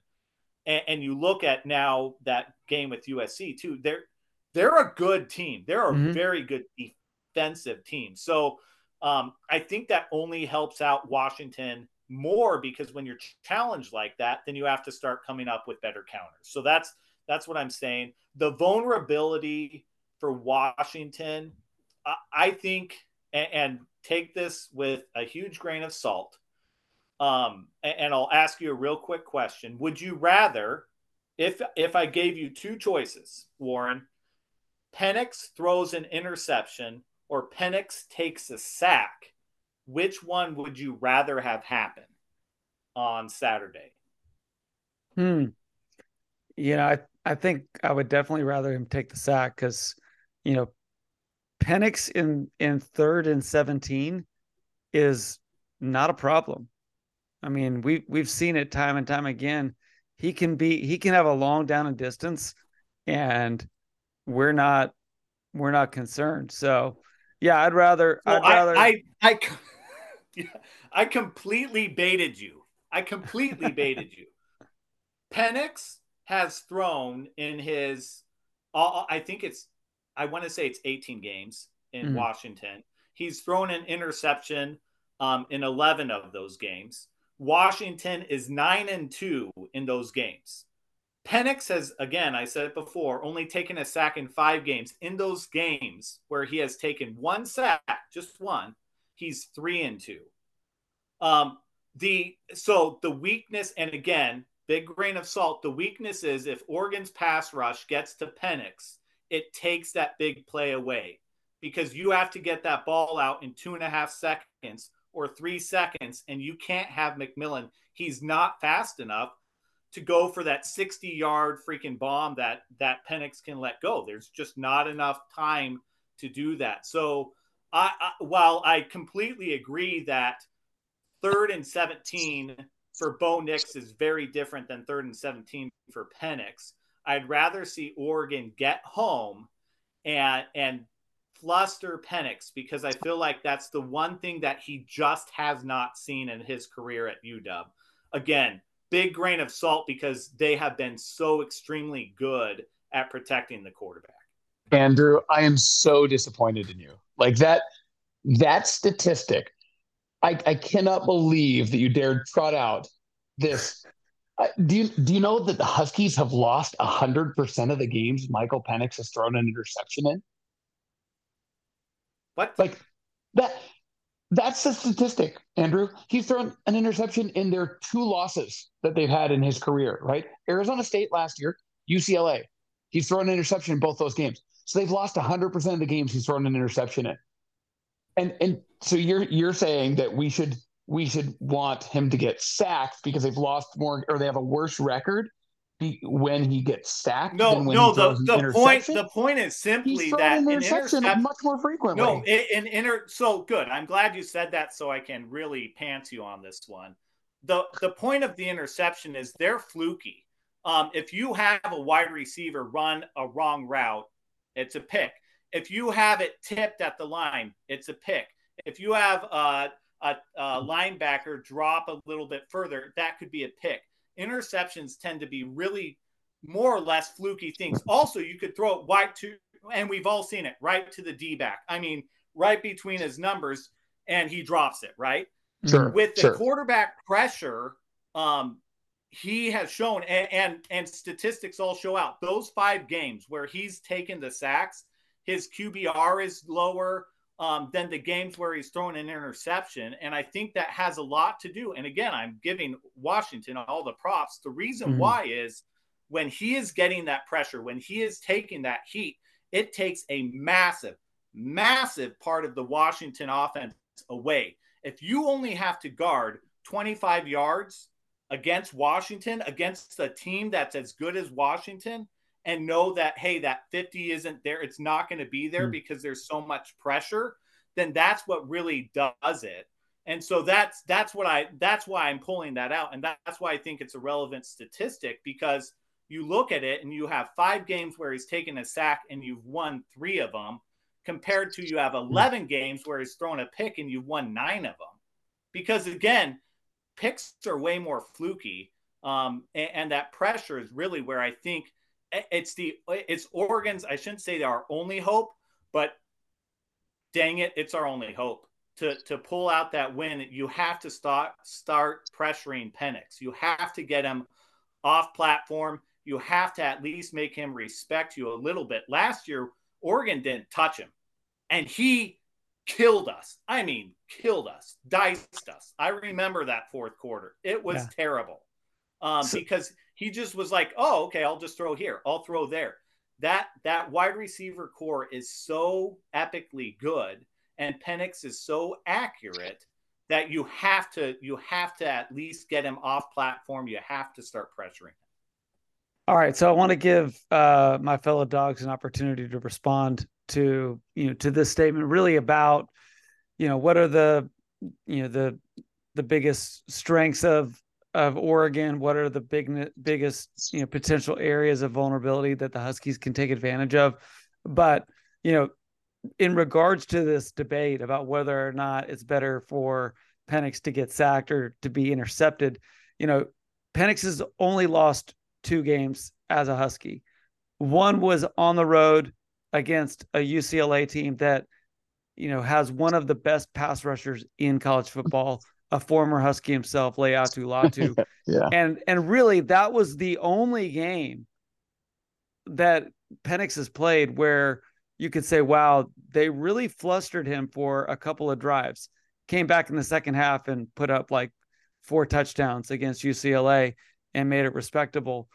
and, and you look at now that game with U S C too, they're, they're a good team. They're a mm-hmm. very good defense. Defensive team. So um, I think that only helps out Washington more because when you're challenged like that, then you have to start coming up with better counters. So that's that's what I'm saying. The vulnerability for Washington, I, I think, and, and take this with a huge grain of salt. Um, and, and I'll ask you a real quick question. Would you rather, if if I gave you two choices, Warren, Penix throws an interception or Penix takes a sack, which one would you rather have happen on Saturday? Hmm. You know, I, I think I would definitely rather him take the sack because, you know, Penix in, in third and seventeen is not a problem. I mean, we, we've seen it time and time again. He can be, he can have a long down and distance and we're not, we're not concerned. So, yeah, I'd rather. Well, I'd rather. I, I, I, I completely baited you. I completely baited you. Penix has thrown in his, uh, I think it's, I want to say it's eighteen games in mm-hmm. Washington. He's thrown an interception um, in eleven of those games. Washington is nine and two in those games. Penix has, again, I said it before, only taken a sack in five games. In those games where he has taken one sack, just one, he's three and two. Um, the so the weakness, and again, big grain of salt, the weakness is if Oregon's pass rush gets to Penix, it takes that big play away because you have to get that ball out in two and a half seconds or three seconds, and you can't have McMillan. He's not fast enough to go for that sixty-yard freaking bomb that that Penix can let go. There's just not enough time to do that. So I, I, while I completely agree that third and seventeen for Bo Nix is very different than third and seventeen for Penix, I'd rather see Oregon get home and and fluster Penix, because I feel like that's the one thing that he just has not seen in his career at U W. Again, big grain of salt, because they have been so extremely good at protecting the quarterback. Andrew, I am so disappointed in you. Like that, that statistic, I, I cannot believe that you dared trot out this. Uh, do you, do you know that the Huskies have lost one hundred percent of the games Michael Penix has thrown an interception in? What? Like that, that's the statistic, Andrew. He's thrown an interception in their two losses that they've had in his career, right? Arizona State last year, U C L A. He's thrown an interception in both those games. So they've lost one hundred percent of the games he's thrown an interception in. And and so you're you're saying that we should we should want him to get sacked because they've lost more, or they have a worse record be, when he gets sacked. No, than when no. He throws the the point the point is simply he's that an interception an intercep- much more frequently. No, an inter. So good. I'm glad you said that, so I can really pants you on this one. the The point of the interception is they're fluky. Um, if you have a wide receiver run a wrong route, it's a pick. If you have it tipped at the line, it's a pick. If you have a, a, a linebacker drop a little bit further, that could be a pick. Interceptions tend to be really more or less fluky things. Also, you could throw it wide to, and we've all seen it, right to the D-back. I mean, right between his numbers, and he drops it, right? Sure, With the sure. quarterback pressure, um, he has shown, and, and, and statistics all show out, those five games where he's taken the sacks, his Q B R is lower um, than the games where he's thrown an interception. And I think that has a lot to do. And again, I'm giving Washington all the props. The reason mm-hmm. why is when he is getting that pressure, when he is taking that heat, it takes a massive, massive part of the Washington offense away. If you only have to guard twenty-five yards against Washington, against a team that's as good as Washington, and know that, hey, that fifty isn't there, it's not going to be there because there's so much pressure, then that's what really does it. And so that's that's what I that's why I'm pulling that out. And that, that's why I think it's a relevant statistic, because you look at it and you have five games where he's taken a sack and you've won three of them, compared to you have eleven games where he's thrown a pick and you've won nine of them. Because again, picks are way more fluky. Um, and, and that pressure is really where I think It's the it's Oregon's. I shouldn't say our only hope, but dang it, it's our only hope to to pull out that win. You have to start start pressuring Penix. You have to get him off platform. You have to at least make him respect you a little bit. Last year, Oregon didn't touch him, and he killed us. I mean, killed us, diced us. I remember that fourth quarter. It was yeah. terrible. Um, so, because he just was like, oh, okay, I'll just throw here. I'll throw there. That that wide receiver core is so epically good, and Penix is so accurate that you have to you have to at least get him off platform. You have to start pressuring him. All right, so I want to give uh, my fellow dogs an opportunity to respond to you know to this statement, really about you know what are the you know the the biggest strengths of. of Oregon, what are the big, biggest, you know, potential areas of vulnerability that the Huskies can take advantage of? But, you know, in regards to this debate about whether or not it's better for Penix to get sacked or to be intercepted, you know, Penix has only lost two games as a Husky. One was on the road against a U C L A team that, you know, has one of the best pass rushers in college football, a former Husky himself, Leatu Latu. yeah. And and really, that was the only game that Penix has played where you could say, wow, they really flustered him for a couple of drives. Came back in the second half and put up like four touchdowns against U C L A and made it respectable.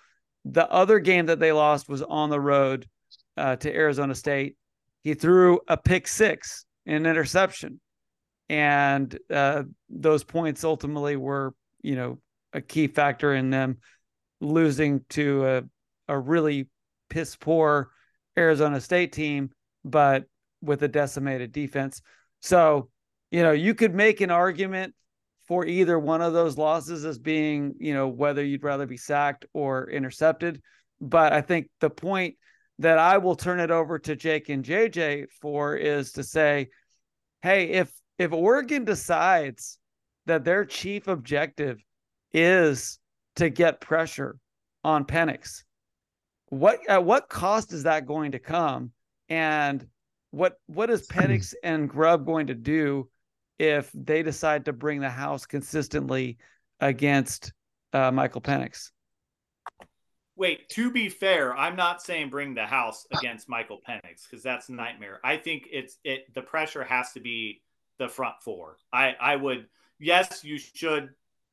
The other game that they lost was on the road uh, to Arizona State. He threw a pick six and an interception. And uh, those points ultimately were, you know, a key factor in them losing to a, a really piss poor Arizona State team, but with a decimated defense. So, you know, you could make an argument for either one of those losses as being, you know, whether you'd rather be sacked or intercepted. But I think the point that I will turn it over to Jake and J J for is to say, hey, if if Oregon decides that their chief objective is to get pressure on Penix, what at what cost is that going to come? And what what is Penix and Grubb going to do if they decide to bring the house consistently against uh, Michael Penix? Wait, to be fair, I'm not saying bring the house against Michael Penix because that's a nightmare. I think it's it. The pressure has to be the front four. I, I would, yes, you should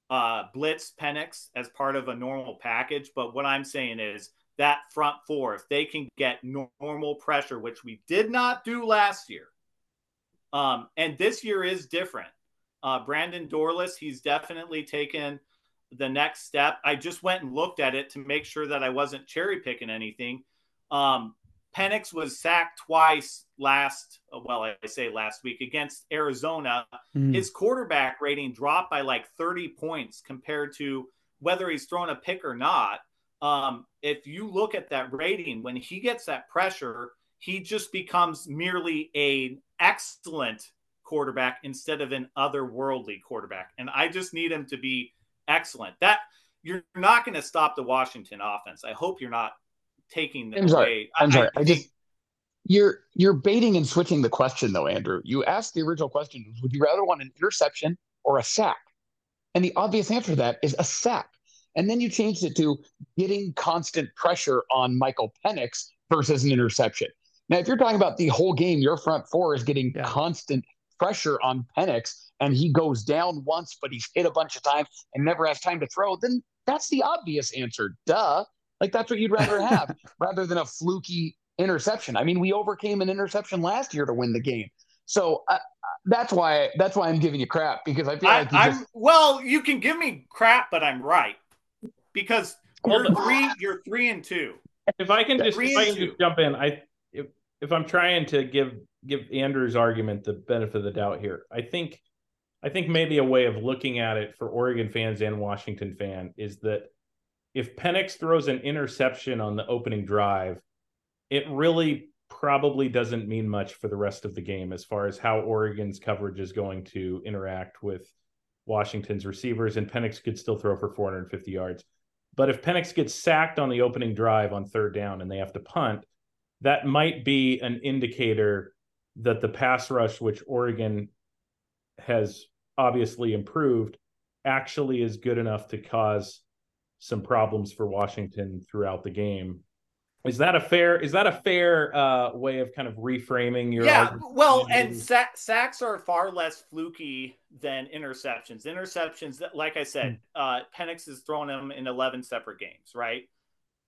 uh, blitz Penix as part of a normal package. But what I'm saying is that front four, if they can get normal pressure, which we did not do last year, um, and this year is different. Uh, Brandon Dorlus, he's definitely taken the next step. I just went and looked at it to make sure that I wasn't cherry picking anything. Um, Penix was sacked twice last, well, I say last week against Arizona. Mm. His quarterback rating dropped by like thirty points compared to whether he's thrown a pick or not. Um, if you look at that rating, when he gets that pressure, he just becomes merely an excellent quarterback instead of an otherworldly quarterback. And I just need him to be excellent. That you're not going to stop the Washington offense. I hope you're not taking the I'm sorry. I'm sorry. I, I just you're you're baiting and switching the question though, Andrew. You asked the original question, would you rather want an interception or a sack? And the obvious answer to that is a sack. And then you changed it to getting constant pressure on Michael Penix versus an interception. Now, if you're talking about the whole game, your front four is getting yeah. constant pressure on Penix, and he goes down once, but he's hit a bunch of times and never has time to throw, then that's the obvious answer. Duh. Like, that's what you'd rather have rather than a fluky interception. I mean, we overcame an interception last year to win the game. So uh, that's why that's why I'm giving you crap, because I feel I, like you I'm, just... Well, you can give me crap, but I'm right. Because you're three, you're three and two. If I can just, if I can just jump in, I if, if I'm trying to give give Andrew's argument the benefit of the doubt here, I think I think maybe a way of looking at it for Oregon fans and Washington fan is that if Penix throws an interception on the opening drive, it really probably doesn't mean much for the rest of the game as far as how Oregon's coverage is going to interact with Washington's receivers, and Penix could still throw for four hundred fifty yards. But if Penix gets sacked on the opening drive on third down and they have to punt, that might be an indicator that the pass rush, which Oregon has obviously improved, actually is good enough to cause some problems for Washington throughout the game. Is that a fair, is that a fair uh, way of kind of reframing your... Yeah, argument? Well, and sa- sacks are far less fluky than interceptions. Interceptions, like I said, uh, Penix has thrown them in eleven separate games, right?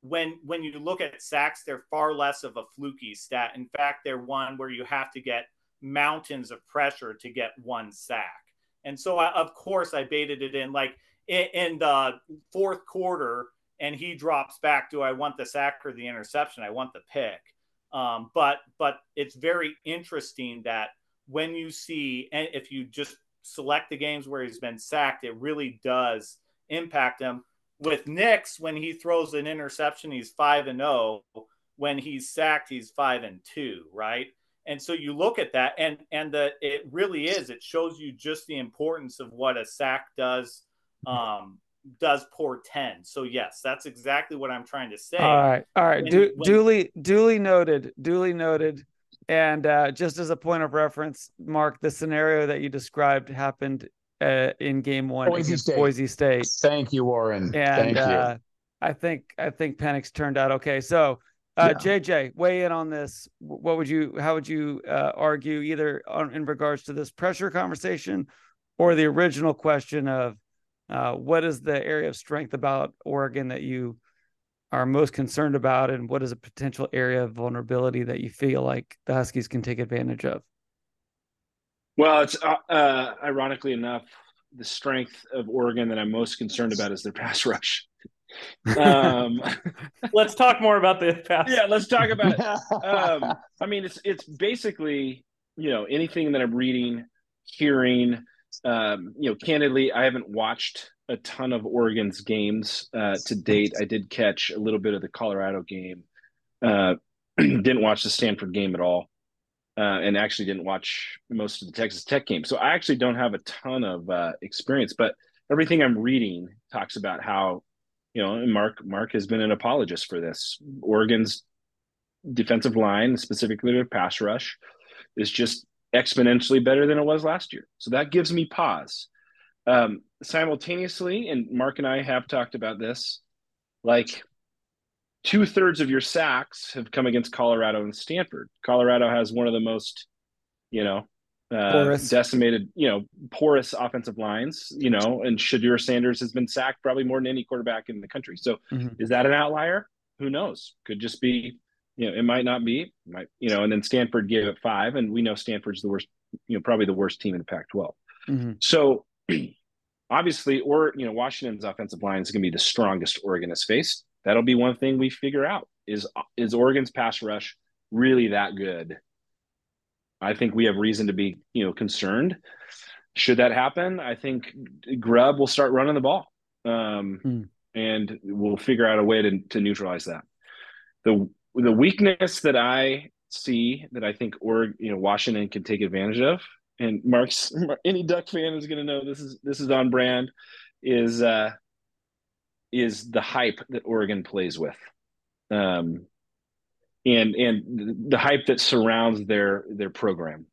When when you look at sacks, they're far less of a fluky stat. In fact, they're one where you have to get mountains of pressure to get one sack. And so, I, of course, I baited it in. Like, in, in the fourth quarter, and he drops back, do I want the sack or the interception? I want the pick. Um, but but it's very interesting that when you see, and if you just select the games where he's been sacked, it really does impact him. With Nix, when he throws an interception, he's five and zero. When he's sacked, he's five and two, right? And so you look at that, and and the it really is. It shows you just the importance of what a sack does um, does portend. So yes, that's exactly what I'm trying to say. All right, all right. When, du- when- duly duly noted. Duly noted. And uh, just as a point of reference, Mark, the scenario that you described happened Uh, in game one Boise against State. Boise State. Thank you, Warren. And, Thank uh, you. I think I think Penix turned out okay. So, uh, yeah. J J, weigh in on this. What would you? How would you uh, argue either on, in regards to this pressure conversation, or the original question of uh, what is the area of strength about Oregon that you are most concerned about, and what is a potential area of vulnerability that you feel like the Huskies can take advantage of? Well, it's uh, uh, ironically enough, the strength of Oregon that I'm most concerned about is their pass rush. Um, let's talk more about the pass. Yeah, let's talk about it. Um, I mean, it's it's basically, you know, anything that I'm reading, hearing, um, you know, candidly, I haven't watched a ton of Oregon's games uh, to date. I did catch a little bit of the Colorado game. Uh, didn't watch the Stanford game at all, uh, and actually didn't watch most of the Texas Tech game. So I actually don't have a ton of uh, experience, but everything I'm reading talks about how, you know, and Mark Mark has been an apologist for this. Oregon's defensive line, specifically their pass rush, is just exponentially better than it was last year. So that gives me pause. Um, simultaneously, and Mark and I have talked about this, like two-thirds of your sacks have come against Colorado and Stanford. Colorado has one of the most, you know, uh, decimated, you know, porous offensive lines, you know, and Shadur Sanders has been sacked probably more than any quarterback in the country. So mm-hmm. Is that an outlier? Who knows? Could just be, you know, it might not be, it might, you know, and then Stanford gave it five, and we know Stanford's the worst, you know, probably the worst team in the Pac twelve. Mm-hmm. So obviously, or, you know, Washington's offensive line is going to be the strongest Oregon has faced. That'll be one thing we figure out is, is Oregon's pass rush really that good? I think we have reason to be, you know, concerned. Should that happen, I think Grubb will start running the ball, um, mm. and we'll figure out a way to, to neutralize that. The, the weakness that I see that I think, or, you know, Washington can take advantage of, and Mark's, any Duck fan is going to know this is this is on brand, is uh, is the hype that Oregon plays with, um, and and the hype that surrounds their their program.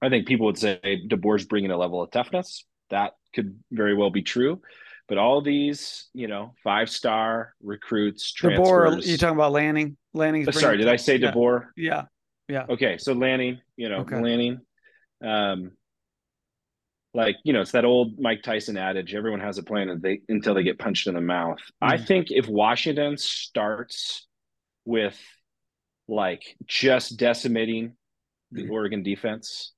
I think people would say DeBoer's bringing a level of toughness. That could very well be true, but all these, you know, five star recruits, transfers. DeBoer, you talking about Lanning? Lanning. Oh, sorry, did I say yeah. DeBoer? Yeah, yeah. Okay, so Lanning, you know, okay. Lanning. Um, like, you know, it's that old Mike Tyson adage, everyone has a plan and they, until they get punched in the mouth. Mm-hmm. I think if Washington starts with like just decimating the mm-hmm. Oregon defense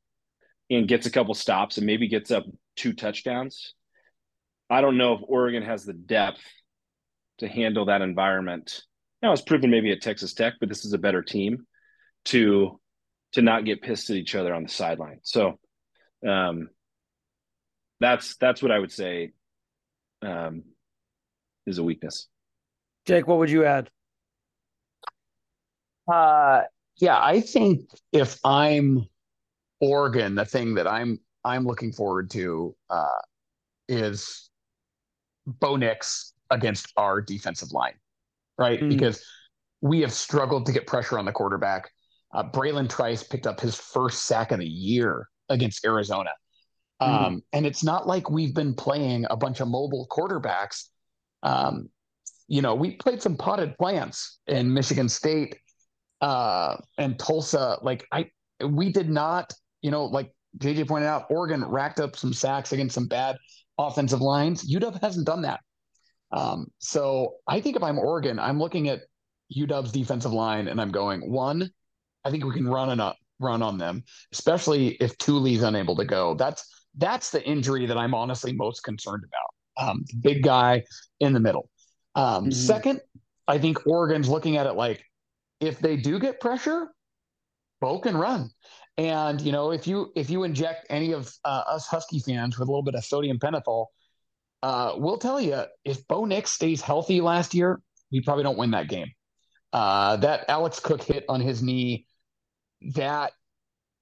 and gets a couple stops and maybe gets up two touchdowns, I don't know if Oregon has the depth to handle that environment. Now, it's proven maybe at Texas Tech, but this is a better team to – to not get pissed at each other on the sideline. So um, that's, that's what I would say um, is a weakness. Jake, what would you add? Uh, yeah, I think if I'm Oregon, the thing that I'm, I'm looking forward to uh, is Bo Nix against our defensive line, right? Mm. Because we have struggled to get pressure on the quarterback. Uh, Braylon Trice picked up his first sack of the year against Arizona. Um, mm-hmm. And it's not like we've been playing a bunch of mobile quarterbacks. Um, you know, we played some potted plants in Michigan State uh, and Tulsa. Like, I, we did not, you know, like J J pointed out, Oregon racked up some sacks against some bad offensive lines. U W hasn't done that. Um, so I think if I'm Oregon, I'm looking at U W's defensive line and I'm going, one, I think we can run and up, run on them, especially if Thule's unable to go. That's that's the injury that I'm honestly most concerned about. Um, the big guy in the middle. Um, mm-hmm. Second, I think Oregon's looking at it like, if they do get pressure, Bo can run. And you know, if you if you inject any of uh, us Husky fans with a little bit of sodium pentothal, uh, we'll tell you, if Bo Nix stays healthy last year, we probably don't win that game. Uh, that Alex Cook hit on his knee, that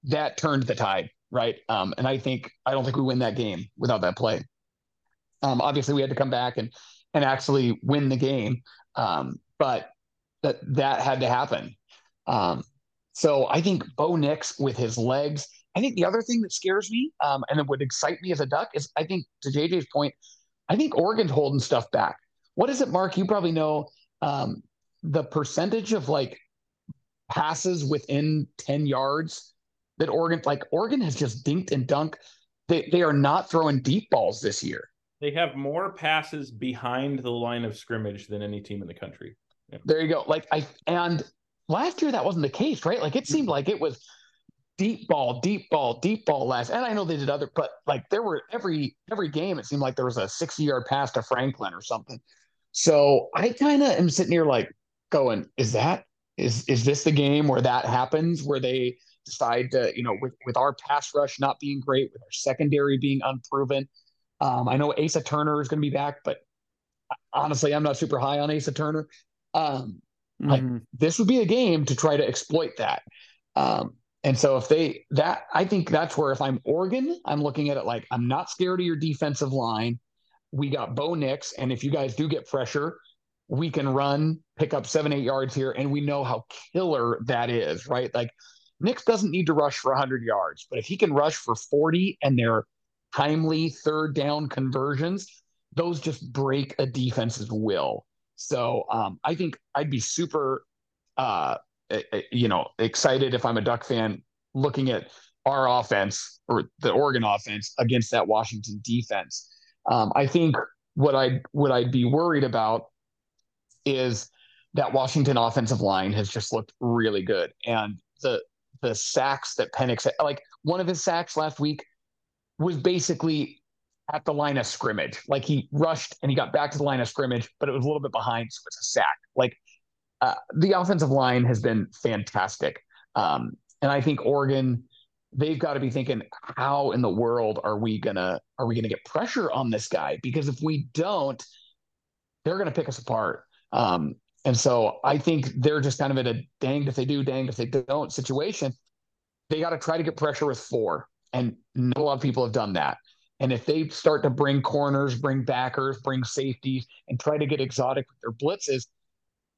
that turned the tide, right? Um, and I think I don't think we win that game without that play. Um, obviously, we had to come back and and actually win the game, um, but that that had to happen. Um, so I think Bo Nix with his legs. I think the other thing that scares me um, and it would excite me as a Duck is, I think, to J J's point, I think Oregon's holding stuff back. What is it, Mark? You probably know um, the percentage of like passes within ten yards that Oregon, like Oregon has just dinked and dunked. They they are not throwing deep balls this year. They have more passes behind the line of scrimmage than any team in the country. Yeah. There you go. Like I, and last year that wasn't the case, right? Like it seemed like it was deep ball, deep ball, deep ball last. And I know they did other, but like there were every, every game, it seemed like there was a sixty yard pass to Franklin or something. So I kind of am sitting here like going, is that, Is is this the game where that happens, where they decide to, you know, with, with our pass rush not being great, with our secondary being unproven? Um, I know Asa Turner is going to be back, but honestly, I'm not super high on Asa Turner. Um, Mm-hmm. Like, this would be a game to try to exploit that. Um, and so if they, that, I think that's where, if I'm Oregon, I'm looking at it like, I'm not scared of your defensive line. We got Bo Nix. And if you guys do get pressure, we can run, pick up seven, eight yards here. And we know how killer that is, right? Like, Nix doesn't need to rush for one hundred yards, but if he can rush for forty and they're timely third down conversions, those just break a defense's will. So um, I think I'd be super, uh, you know, excited if I'm a Duck fan looking at our offense, or the Oregon offense, against that Washington defense. Um, I think what I what I'd be worried about is that Washington offensive line has just looked really good, and the the sacks that Penix had, like one of his sacks last week was basically at the line of scrimmage. Like, he rushed and he got back to the line of scrimmage, but it was a little bit behind, so it's a sack. Like, uh, the offensive line has been fantastic. Um, and I think Oregon, they've got to be thinking, how in the world are we gonna are we gonna get pressure on this guy? Because if we don't, they're gonna pick us apart. Um, and so I think they're just kind of in a danged if they do, danged if they don't situation. They got to try to get pressure with four, and not a lot of people have done that. And if they start to bring corners, bring backers, bring safeties, and try to get exotic with their blitzes,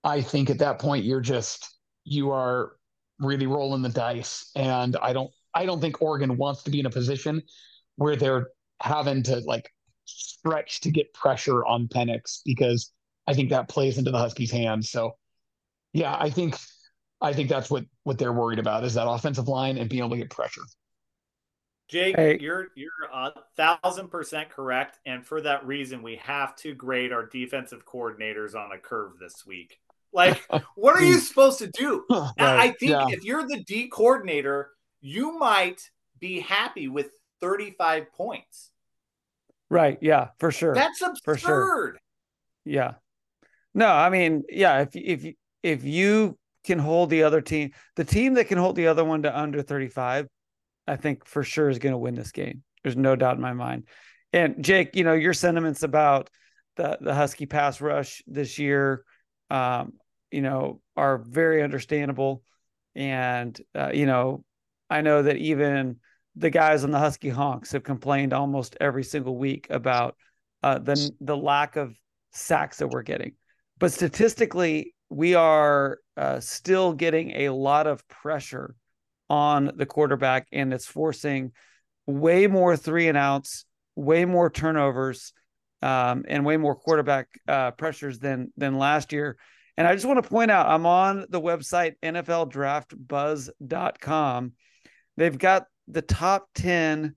I think at that point you're just you are really rolling the dice. And I don't I don't think Oregon wants to be in a position where they're having to like stretch to get pressure on Penix, because I think that plays into the Huskies' hands. So yeah, I think I think that's what what they're worried about, is that offensive line and being able to get pressure. Jake, hey. you're you're a thousand percent correct, and for that reason, we have to grade our defensive coordinators on a curve this week. Like, what are you supposed to do? Right. I think yeah. if you're the D coordinator, you might be happy with thirty-five points. Right? Yeah, for sure. That's absurd. For sure. Yeah. No, I mean, yeah. If if if you can hold the other team, the team that can hold the other one to under thirty-five. I think for sure is going to win this game. There's no doubt in my mind. And Jake, you know, your sentiments about the, the Husky pass rush this year, um, you know, are very understandable. And, uh, you know, I know that even the guys on the Husky Honks have complained almost every single week about uh, the, the lack of sacks that we're getting. But statistically, we are uh, still getting a lot of pressure on the quarterback, and it's forcing way more three and outs, way more turnovers, um, and way more quarterback uh, pressures than than last year. And I just want to point out, I'm on the website N F L Draft Buzz dot com. They've got the top ten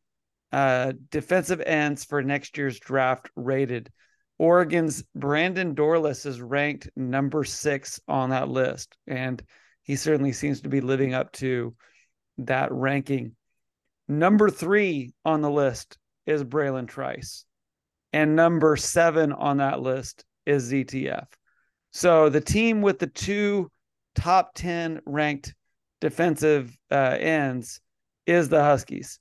uh, defensive ends for next year's draft rated. Oregon's Brandon Dorless is ranked number six on that list, and he certainly seems to be living up to that ranking. Number three on the list is Braylon Trice, and number seven on that list is Z T F. So the team with the two top ten ranked defensive uh, ends is the Huskies.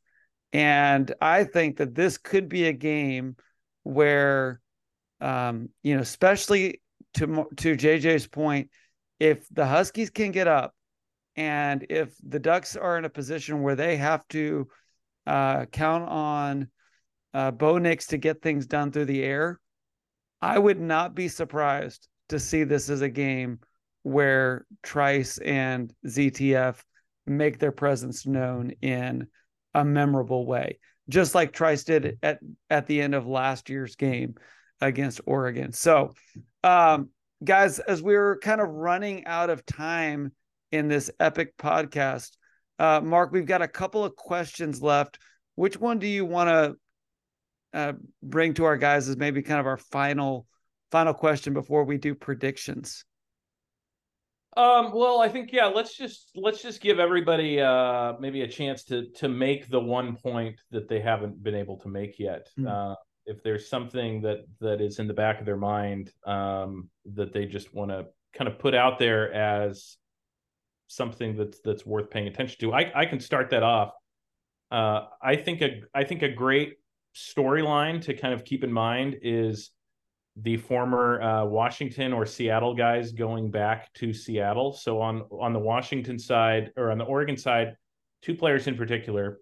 And I think that this could be a game where, um, you know, especially to, to J J's point, if the Huskies can get up, and if the Ducks are in a position where they have to uh, count on uh, Bo Nix to get things done through the air, I would not be surprised to see this as a game where Trice and Z T F make their presence known in a memorable way, just like Trice did at, at the end of last year's game against Oregon. So, um, guys, as we're kind of running out of time in this epic podcast, uh, Mark, we've got a couple of questions left. Which one do you want to uh, bring to our guys as maybe kind of our final, final question before we do predictions? Um, well, I think, yeah, let's just, let's just give everybody uh, maybe a chance to, to make the one point that they haven't been able to make yet. Mm-hmm. Uh, if there's something that, that is in the back of their mind um, that they just want to kind of put out there as something that's that's worth paying attention to. I, I can start that off. Uh, I think a I think a great storyline to kind of keep in mind is the former uh, Washington or Seattle guys going back to Seattle. So on, on the Washington side, or on the Oregon side, two players in particular,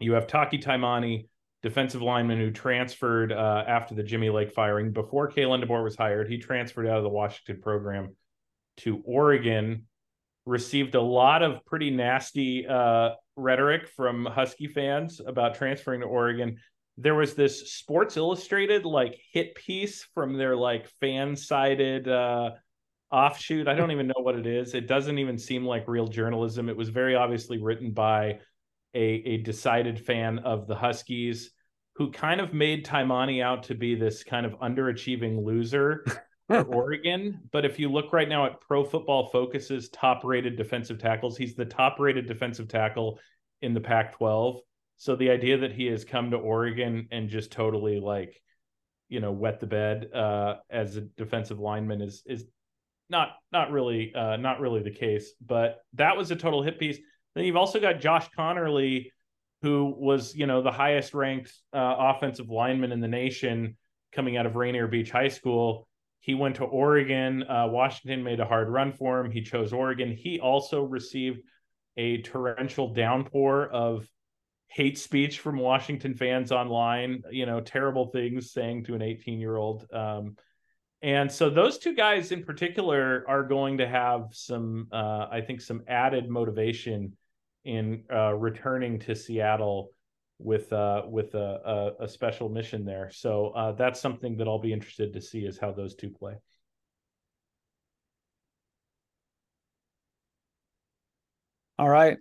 you have Taki Taimani, defensive lineman who transferred uh, after the Jimmy Lake firing. Before Kalen DeBoer was hired, he transferred out of the Washington program to Oregon, received a lot of pretty nasty uh, rhetoric from Husky fans about transferring to Oregon. There was this Sports Illustrated like hit piece from their like fan-sided uh, offshoot. I don't even know what it is. It doesn't even seem like real journalism. It was very obviously written by a, a decided fan of the Huskies who kind of made Taimani out to be this kind of underachieving loser for Oregon. But if you look right now at Pro Football Focus's top-rated defensive tackles, he's the top-rated defensive tackle in the Pac twelve. So the idea that he has come to Oregon and just totally like, you know, wet the bed uh, as a defensive lineman is is not not really uh, not really the case. But that was a total hit piece. Then you've also got Josh Connerly, who was, you know, the highest ranked uh, offensive lineman in the nation coming out of Rainier Beach High School. He went to Oregon. Uh, Washington made a hard run for him. He chose Oregon. He also received a torrential downpour of hate speech from Washington fans online, you know, terrible things saying to an eighteen year old. Um, and so those two guys in particular are going to have some, uh, I think some added motivation in uh, returning to Seattle with, uh, with a, a, a special mission there. So uh, that's something that I'll be interested to see, is how those two play. All right,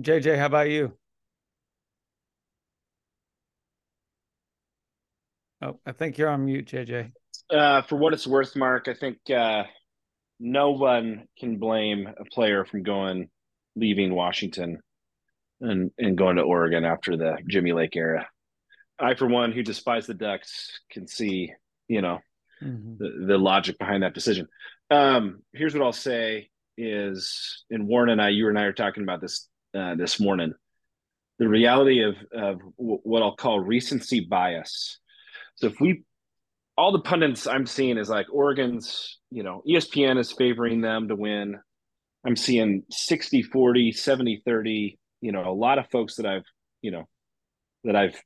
J J, how about you? Oh, I think you're on mute, J J. Uh, for what it's worth, Mark, I think uh, no one can blame a player from going, leaving Washington and, and going to Oregon after the Jimmy Lake era. I, for one, who despise the Ducks, can see, you know, mm-hmm. the, the logic behind that decision. Um, here's what I'll say is, and Warren and I, you and I are talking about this uh, this morning, the reality of, of what I'll call recency bias. So if we, all the pundits I'm seeing is like Oregon's, you know, E S P N is favoring them to win. I'm seeing sixty forty, seventy thirty, you know, a lot of folks that I've, you know, that I've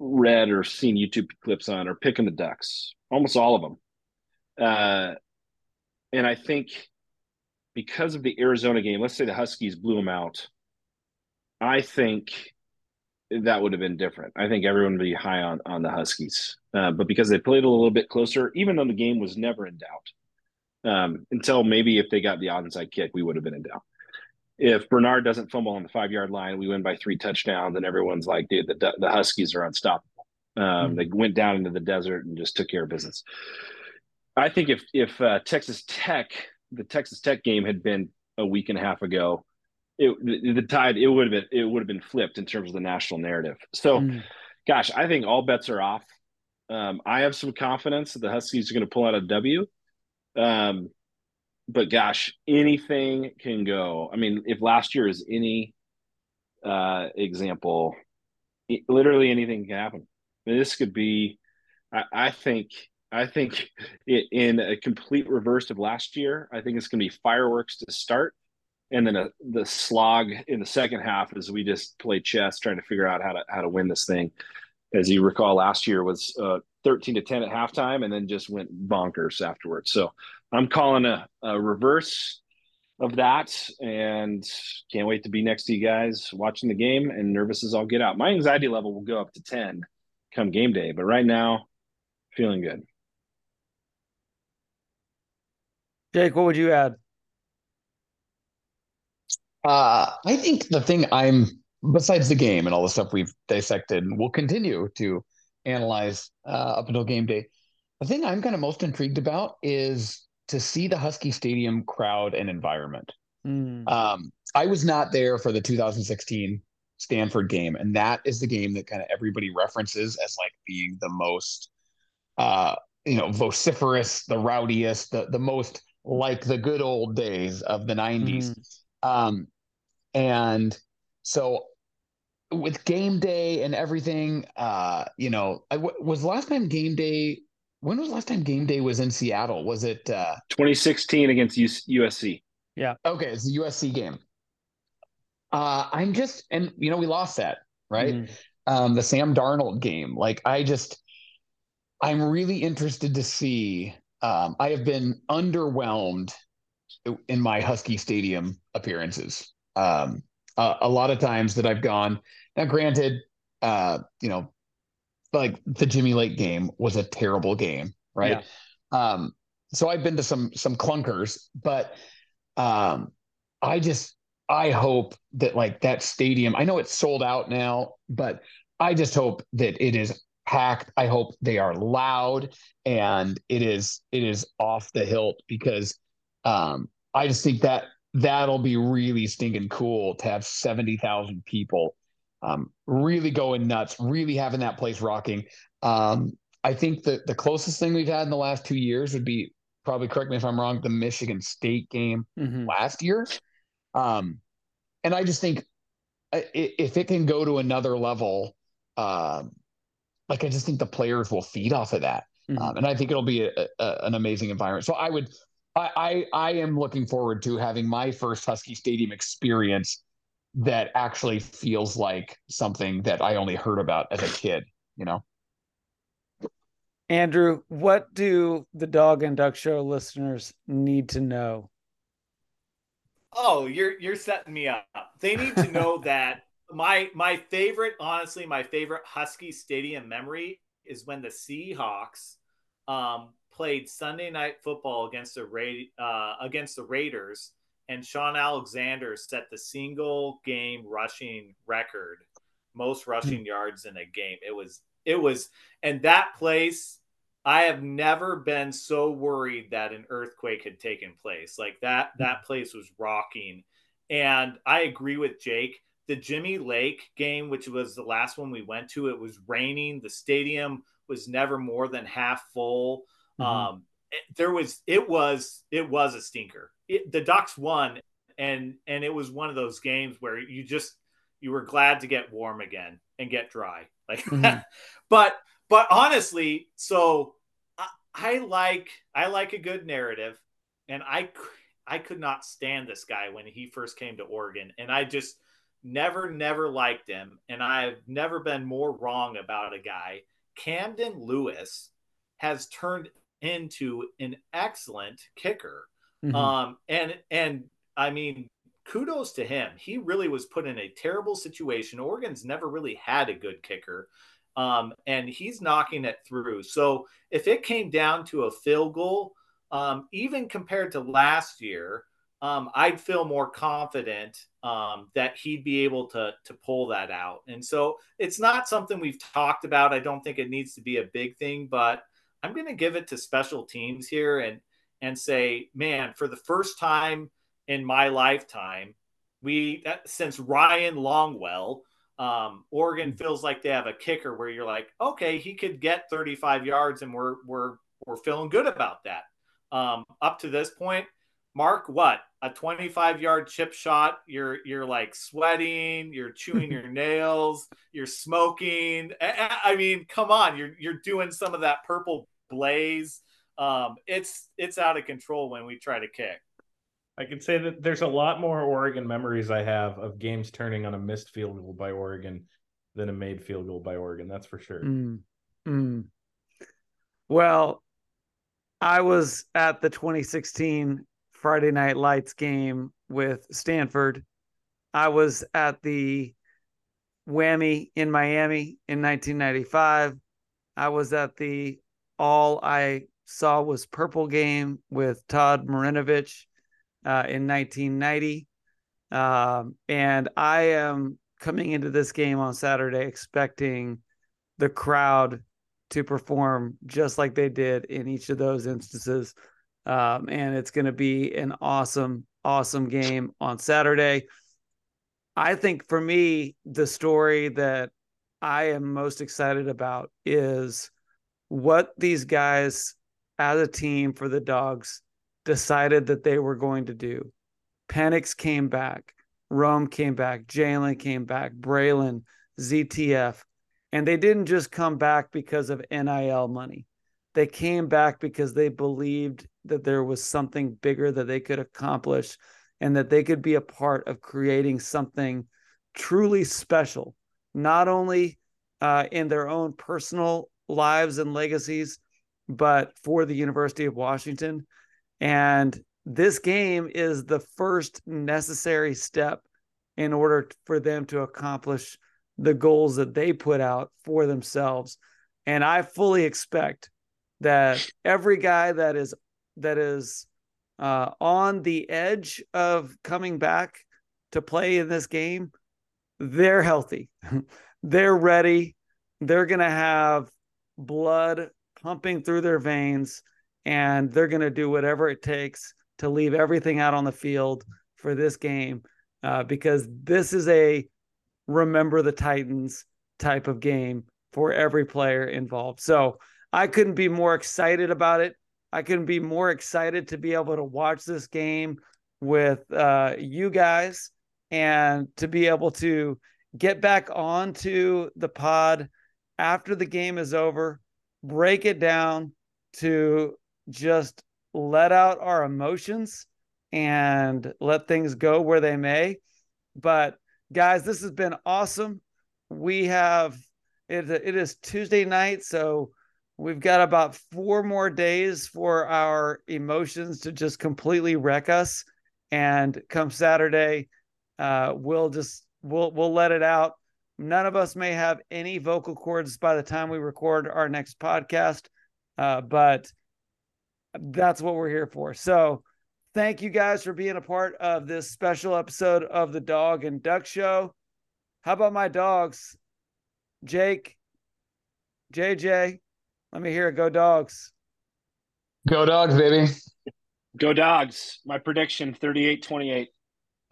read or seen YouTube clips on are picking the Ducks, almost all of them. Uh, and I think because of the Arizona game, let's say the Huskies blew them out, I think that would have been different. I think everyone would be high on, on the Huskies. Uh, but because they played a little bit closer, even though the game was never in doubt, um, until maybe if they got the onside kick, we would have been in doubt. If Bernard doesn't fumble on the five-yard line, we win by three touchdowns, and everyone's like, dude, the, the Huskies are unstoppable. Um, mm-hmm. They went down into the desert and just took care of business. I think if if uh, Texas Tech, the Texas Tech game had been a week and a half ago, it, the, the tide, it would have been, it would have been flipped in terms of the national narrative. So, mm. gosh, I think all bets are off. Um, I have some confidence that the Huskies are going to pull out a W. Um, but gosh, anything can go. I mean, if last year is any uh, example, it, literally anything can happen. I mean, this could be, I, I think, I think it, in a complete reverse of last year, I think it's going to be fireworks to start. And then a, the slog in the second half is we just play chess, trying to figure out how to how to win this thing. As you recall, last year was uh, thirteen to ten at halftime, and then just went bonkers afterwards. So I'm calling a, a reverse of that, and can't wait to be next to you guys watching the game and nervous as all get out. My anxiety level will go up to ten come game day, but right now, feeling good. Jake, what would you add? Uh, I think the thing I'm, besides the game and all the stuff we've dissected and will continue to analyze uh, up until game day, the thing I'm kind of most intrigued about is to see the Husky Stadium crowd and environment. Mm. Um, I was not there for the two thousand sixteen Stanford game, and that is the game that kind of everybody references as like being the most, uh, you know, vociferous, the rowdiest, the, the most like the good old days of the nineties. Mm. Um, And so with game day and everything, uh, you know, I w- was last time game day When was the last time game day was in Seattle? Was it uh... twenty sixteen against U S C? Yeah. Okay, it's the U S C game. Uh, I'm just, and you know, we lost that, right? Mm. Um, the Sam Darnold game. Like, I just, I'm really interested to see. Um, I have been underwhelmed in my Husky Stadium appearances. Um, uh, a lot of times that I've gone. Now, granted, uh, you know, like the Jimmy Lake game was a terrible game, right? Yeah. Um, so I've been to some some clunkers, but um, I just I hope that like that stadium. I know it's sold out now, but I just hope that it is packed. I hope they are loud and it is it is off the hilt, because um, I just think that that'll be really stinking cool to have seventy thousand people. Um, really going nuts, really having that place rocking. Um, I think that the closest thing we've had in the last two years would be, probably correct me if I'm wrong, the Michigan State game mm-hmm. last year. Um, and I just think if it can go to another level, um, like I just think the players will feed off of that. Mm-hmm. Um, and I think it'll be a, a, an amazing environment. So I would, I, I, I am looking forward to having my first Husky Stadium experience that actually feels like something that I only heard about as a kid, you know? Andrew, what do the Dog and Duck Show listeners need to know? Oh, you're, you're setting me up. They need to know that my, my favorite, honestly, my favorite Husky Stadium memory is when the Seahawks um, played Sunday night football against the Ra- uh, against the Raiders. And Sean Alexander set the single game rushing record, most rushing yards in a game. It was, it was, and that place, I have never been so worried that an earthquake had taken place. Like that, that place was rocking. And I agree with Jake. The Jimmy Lake game, which was the last one we went to, it was raining. The stadium was never more than half full. Mm-hmm. Um, there was, it was, it was a stinker. It, the Ducks won, and and it was one of those games where you just you were glad to get warm again and get dry, like mm-hmm. but but honestly, so I, I like I like a good narrative, and I I could not stand this guy when he first came to Oregon, and I just never never liked him, and I've never been more wrong about a guy. Camden Lewis has turned into an excellent kicker. Mm-hmm. Um, and, and I mean, kudos to him. He really was put in a terrible situation. Oregon's never really had a good kicker. Um, and he's knocking it through. So if it came down to a field goal, um, even compared to last year, um, I'd feel more confident, um, that he'd be able to, to pull that out. And so it's not something we've talked about. I don't think it needs to be a big thing, but I'm going to give it to special teams here and, and say, man, for the first time in my lifetime, we that, since Ryan Longwell, um, Oregon feels like they have a kicker where you're like, okay, he could get thirty-five yards, and we're we're we're feeling good about that. Um, up to this point, Mark, what a twenty-five yard chip shot, you're you're like sweating, you're chewing your nails, you're smoking. I, I mean, come on, you're you're doing some of that purple blaze. Um, it's it's out of control when we try to kick. I can say that there's a lot more Oregon memories I have of games turning on a missed field goal by Oregon than a made field goal by Oregon. That's for sure. Mm. Mm. Well, I was at the twenty sixteen Friday Night Lights game with Stanford. I was at the Whammy in Miami in nineteen ninety-five. I was at the All I Saw Was Purple game with Todd Marinovich uh, in nineteen ninety. Um, and I am coming into this game on Saturday expecting the crowd to perform just like they did in each of those instances. Um, and it's going to be an awesome, awesome game on Saturday. I think for me, the story that I am most excited about is what these guys as a team for the Dogs decided that they were going to do. Penix came back. Rome came back. Jalen came back. Braylon, Z T F. And they didn't just come back because of N I L money. They came back because they believed that there was something bigger that they could accomplish and that they could be a part of creating something truly special, not only uh, in their own personal lives and legacies, but for the University of Washington. And this game is the first necessary step in order for them to accomplish the goals that they put out for themselves. And I fully expect that every guy that is that is uh, on the edge of coming back to play in this game, they're healthy. They're ready. They're going to have blood pumping through their veins, and they're going to do whatever it takes to leave everything out on the field for this game, uh, because this is a Remember the Titans type of game for every player involved. So I couldn't be more excited about it. I couldn't be more excited to be able to watch this game with uh, you guys and to be able to get back onto the pod after the game is over, break it down, to just let out our emotions and let things go where they may. But guys, this has been awesome. We have, it, it is Tuesday night, so we've got about four more days for our emotions to just completely wreck us. And come Saturday, uh, we'll just, we'll, we'll let it out. None of us may have any vocal cords by the time we record our next podcast. Uh, but that's what we're here for. So thank you guys for being a part of this special episode of the Dog and Duck Show. How about my dogs? Jake, J J, let me hear it. Go Dogs. Go Dogs, baby. Go Dogs. My prediction, thirty-eight twenty-eight.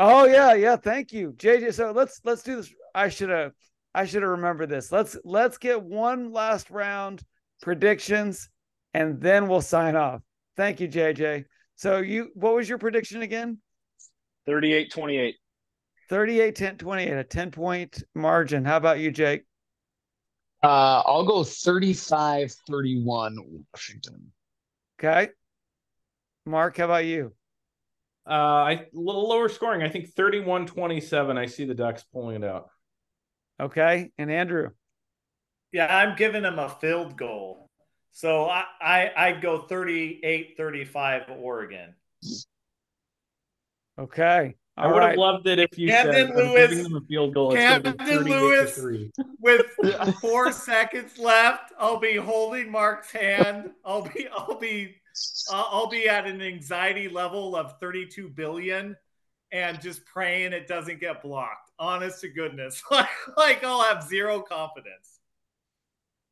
Oh yeah. Yeah. Thank you, J J. So let's, let's do this. I should have, I should have remembered this. Let's, let's get one last round predictions, and then we'll sign off. Thank you, J J. So you, what was your prediction again? thirty-eight twenty-eight. thirty-eight ten twenty-eight, a ten-point margin. How about you, Jake? Uh, I'll go thirty-five thirty-one Washington. Okay. Mark, how about you? Uh, I, a little lower scoring. I think thirty-one twenty-seven. I see the Ducks pulling it out. Okay. And Andrew? Yeah, I'm giving them a field goal. So I, I, I'd go thirty-eight thirty-five Oregon. Okay. All I would right. have loved it if you Camden said Lewis, giving them a field goal. Camden Lewis with four seconds left. I'll be holding Mark's hand. I'll be I'll be uh, I'll be at an anxiety level of thirty-two billion and just praying it doesn't get blocked. Honest to goodness. like, like I'll have zero confidence.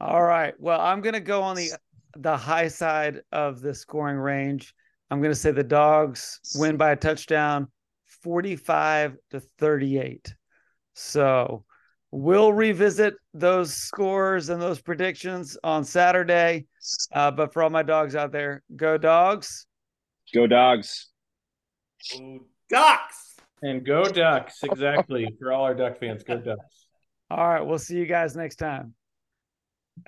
All right. Well, I'm going to go on the the high side of the scoring range. I'm going to say the Dogs win by a touchdown, forty-five to thirty-eight. So we'll revisit those scores and those predictions on Saturday. Uh, but for all my dogs out there, go Dogs. Go Dogs. Go Ducks. And go Ducks. Exactly. For all our Duck fans, go Ducks. All right. We'll see you guys next time.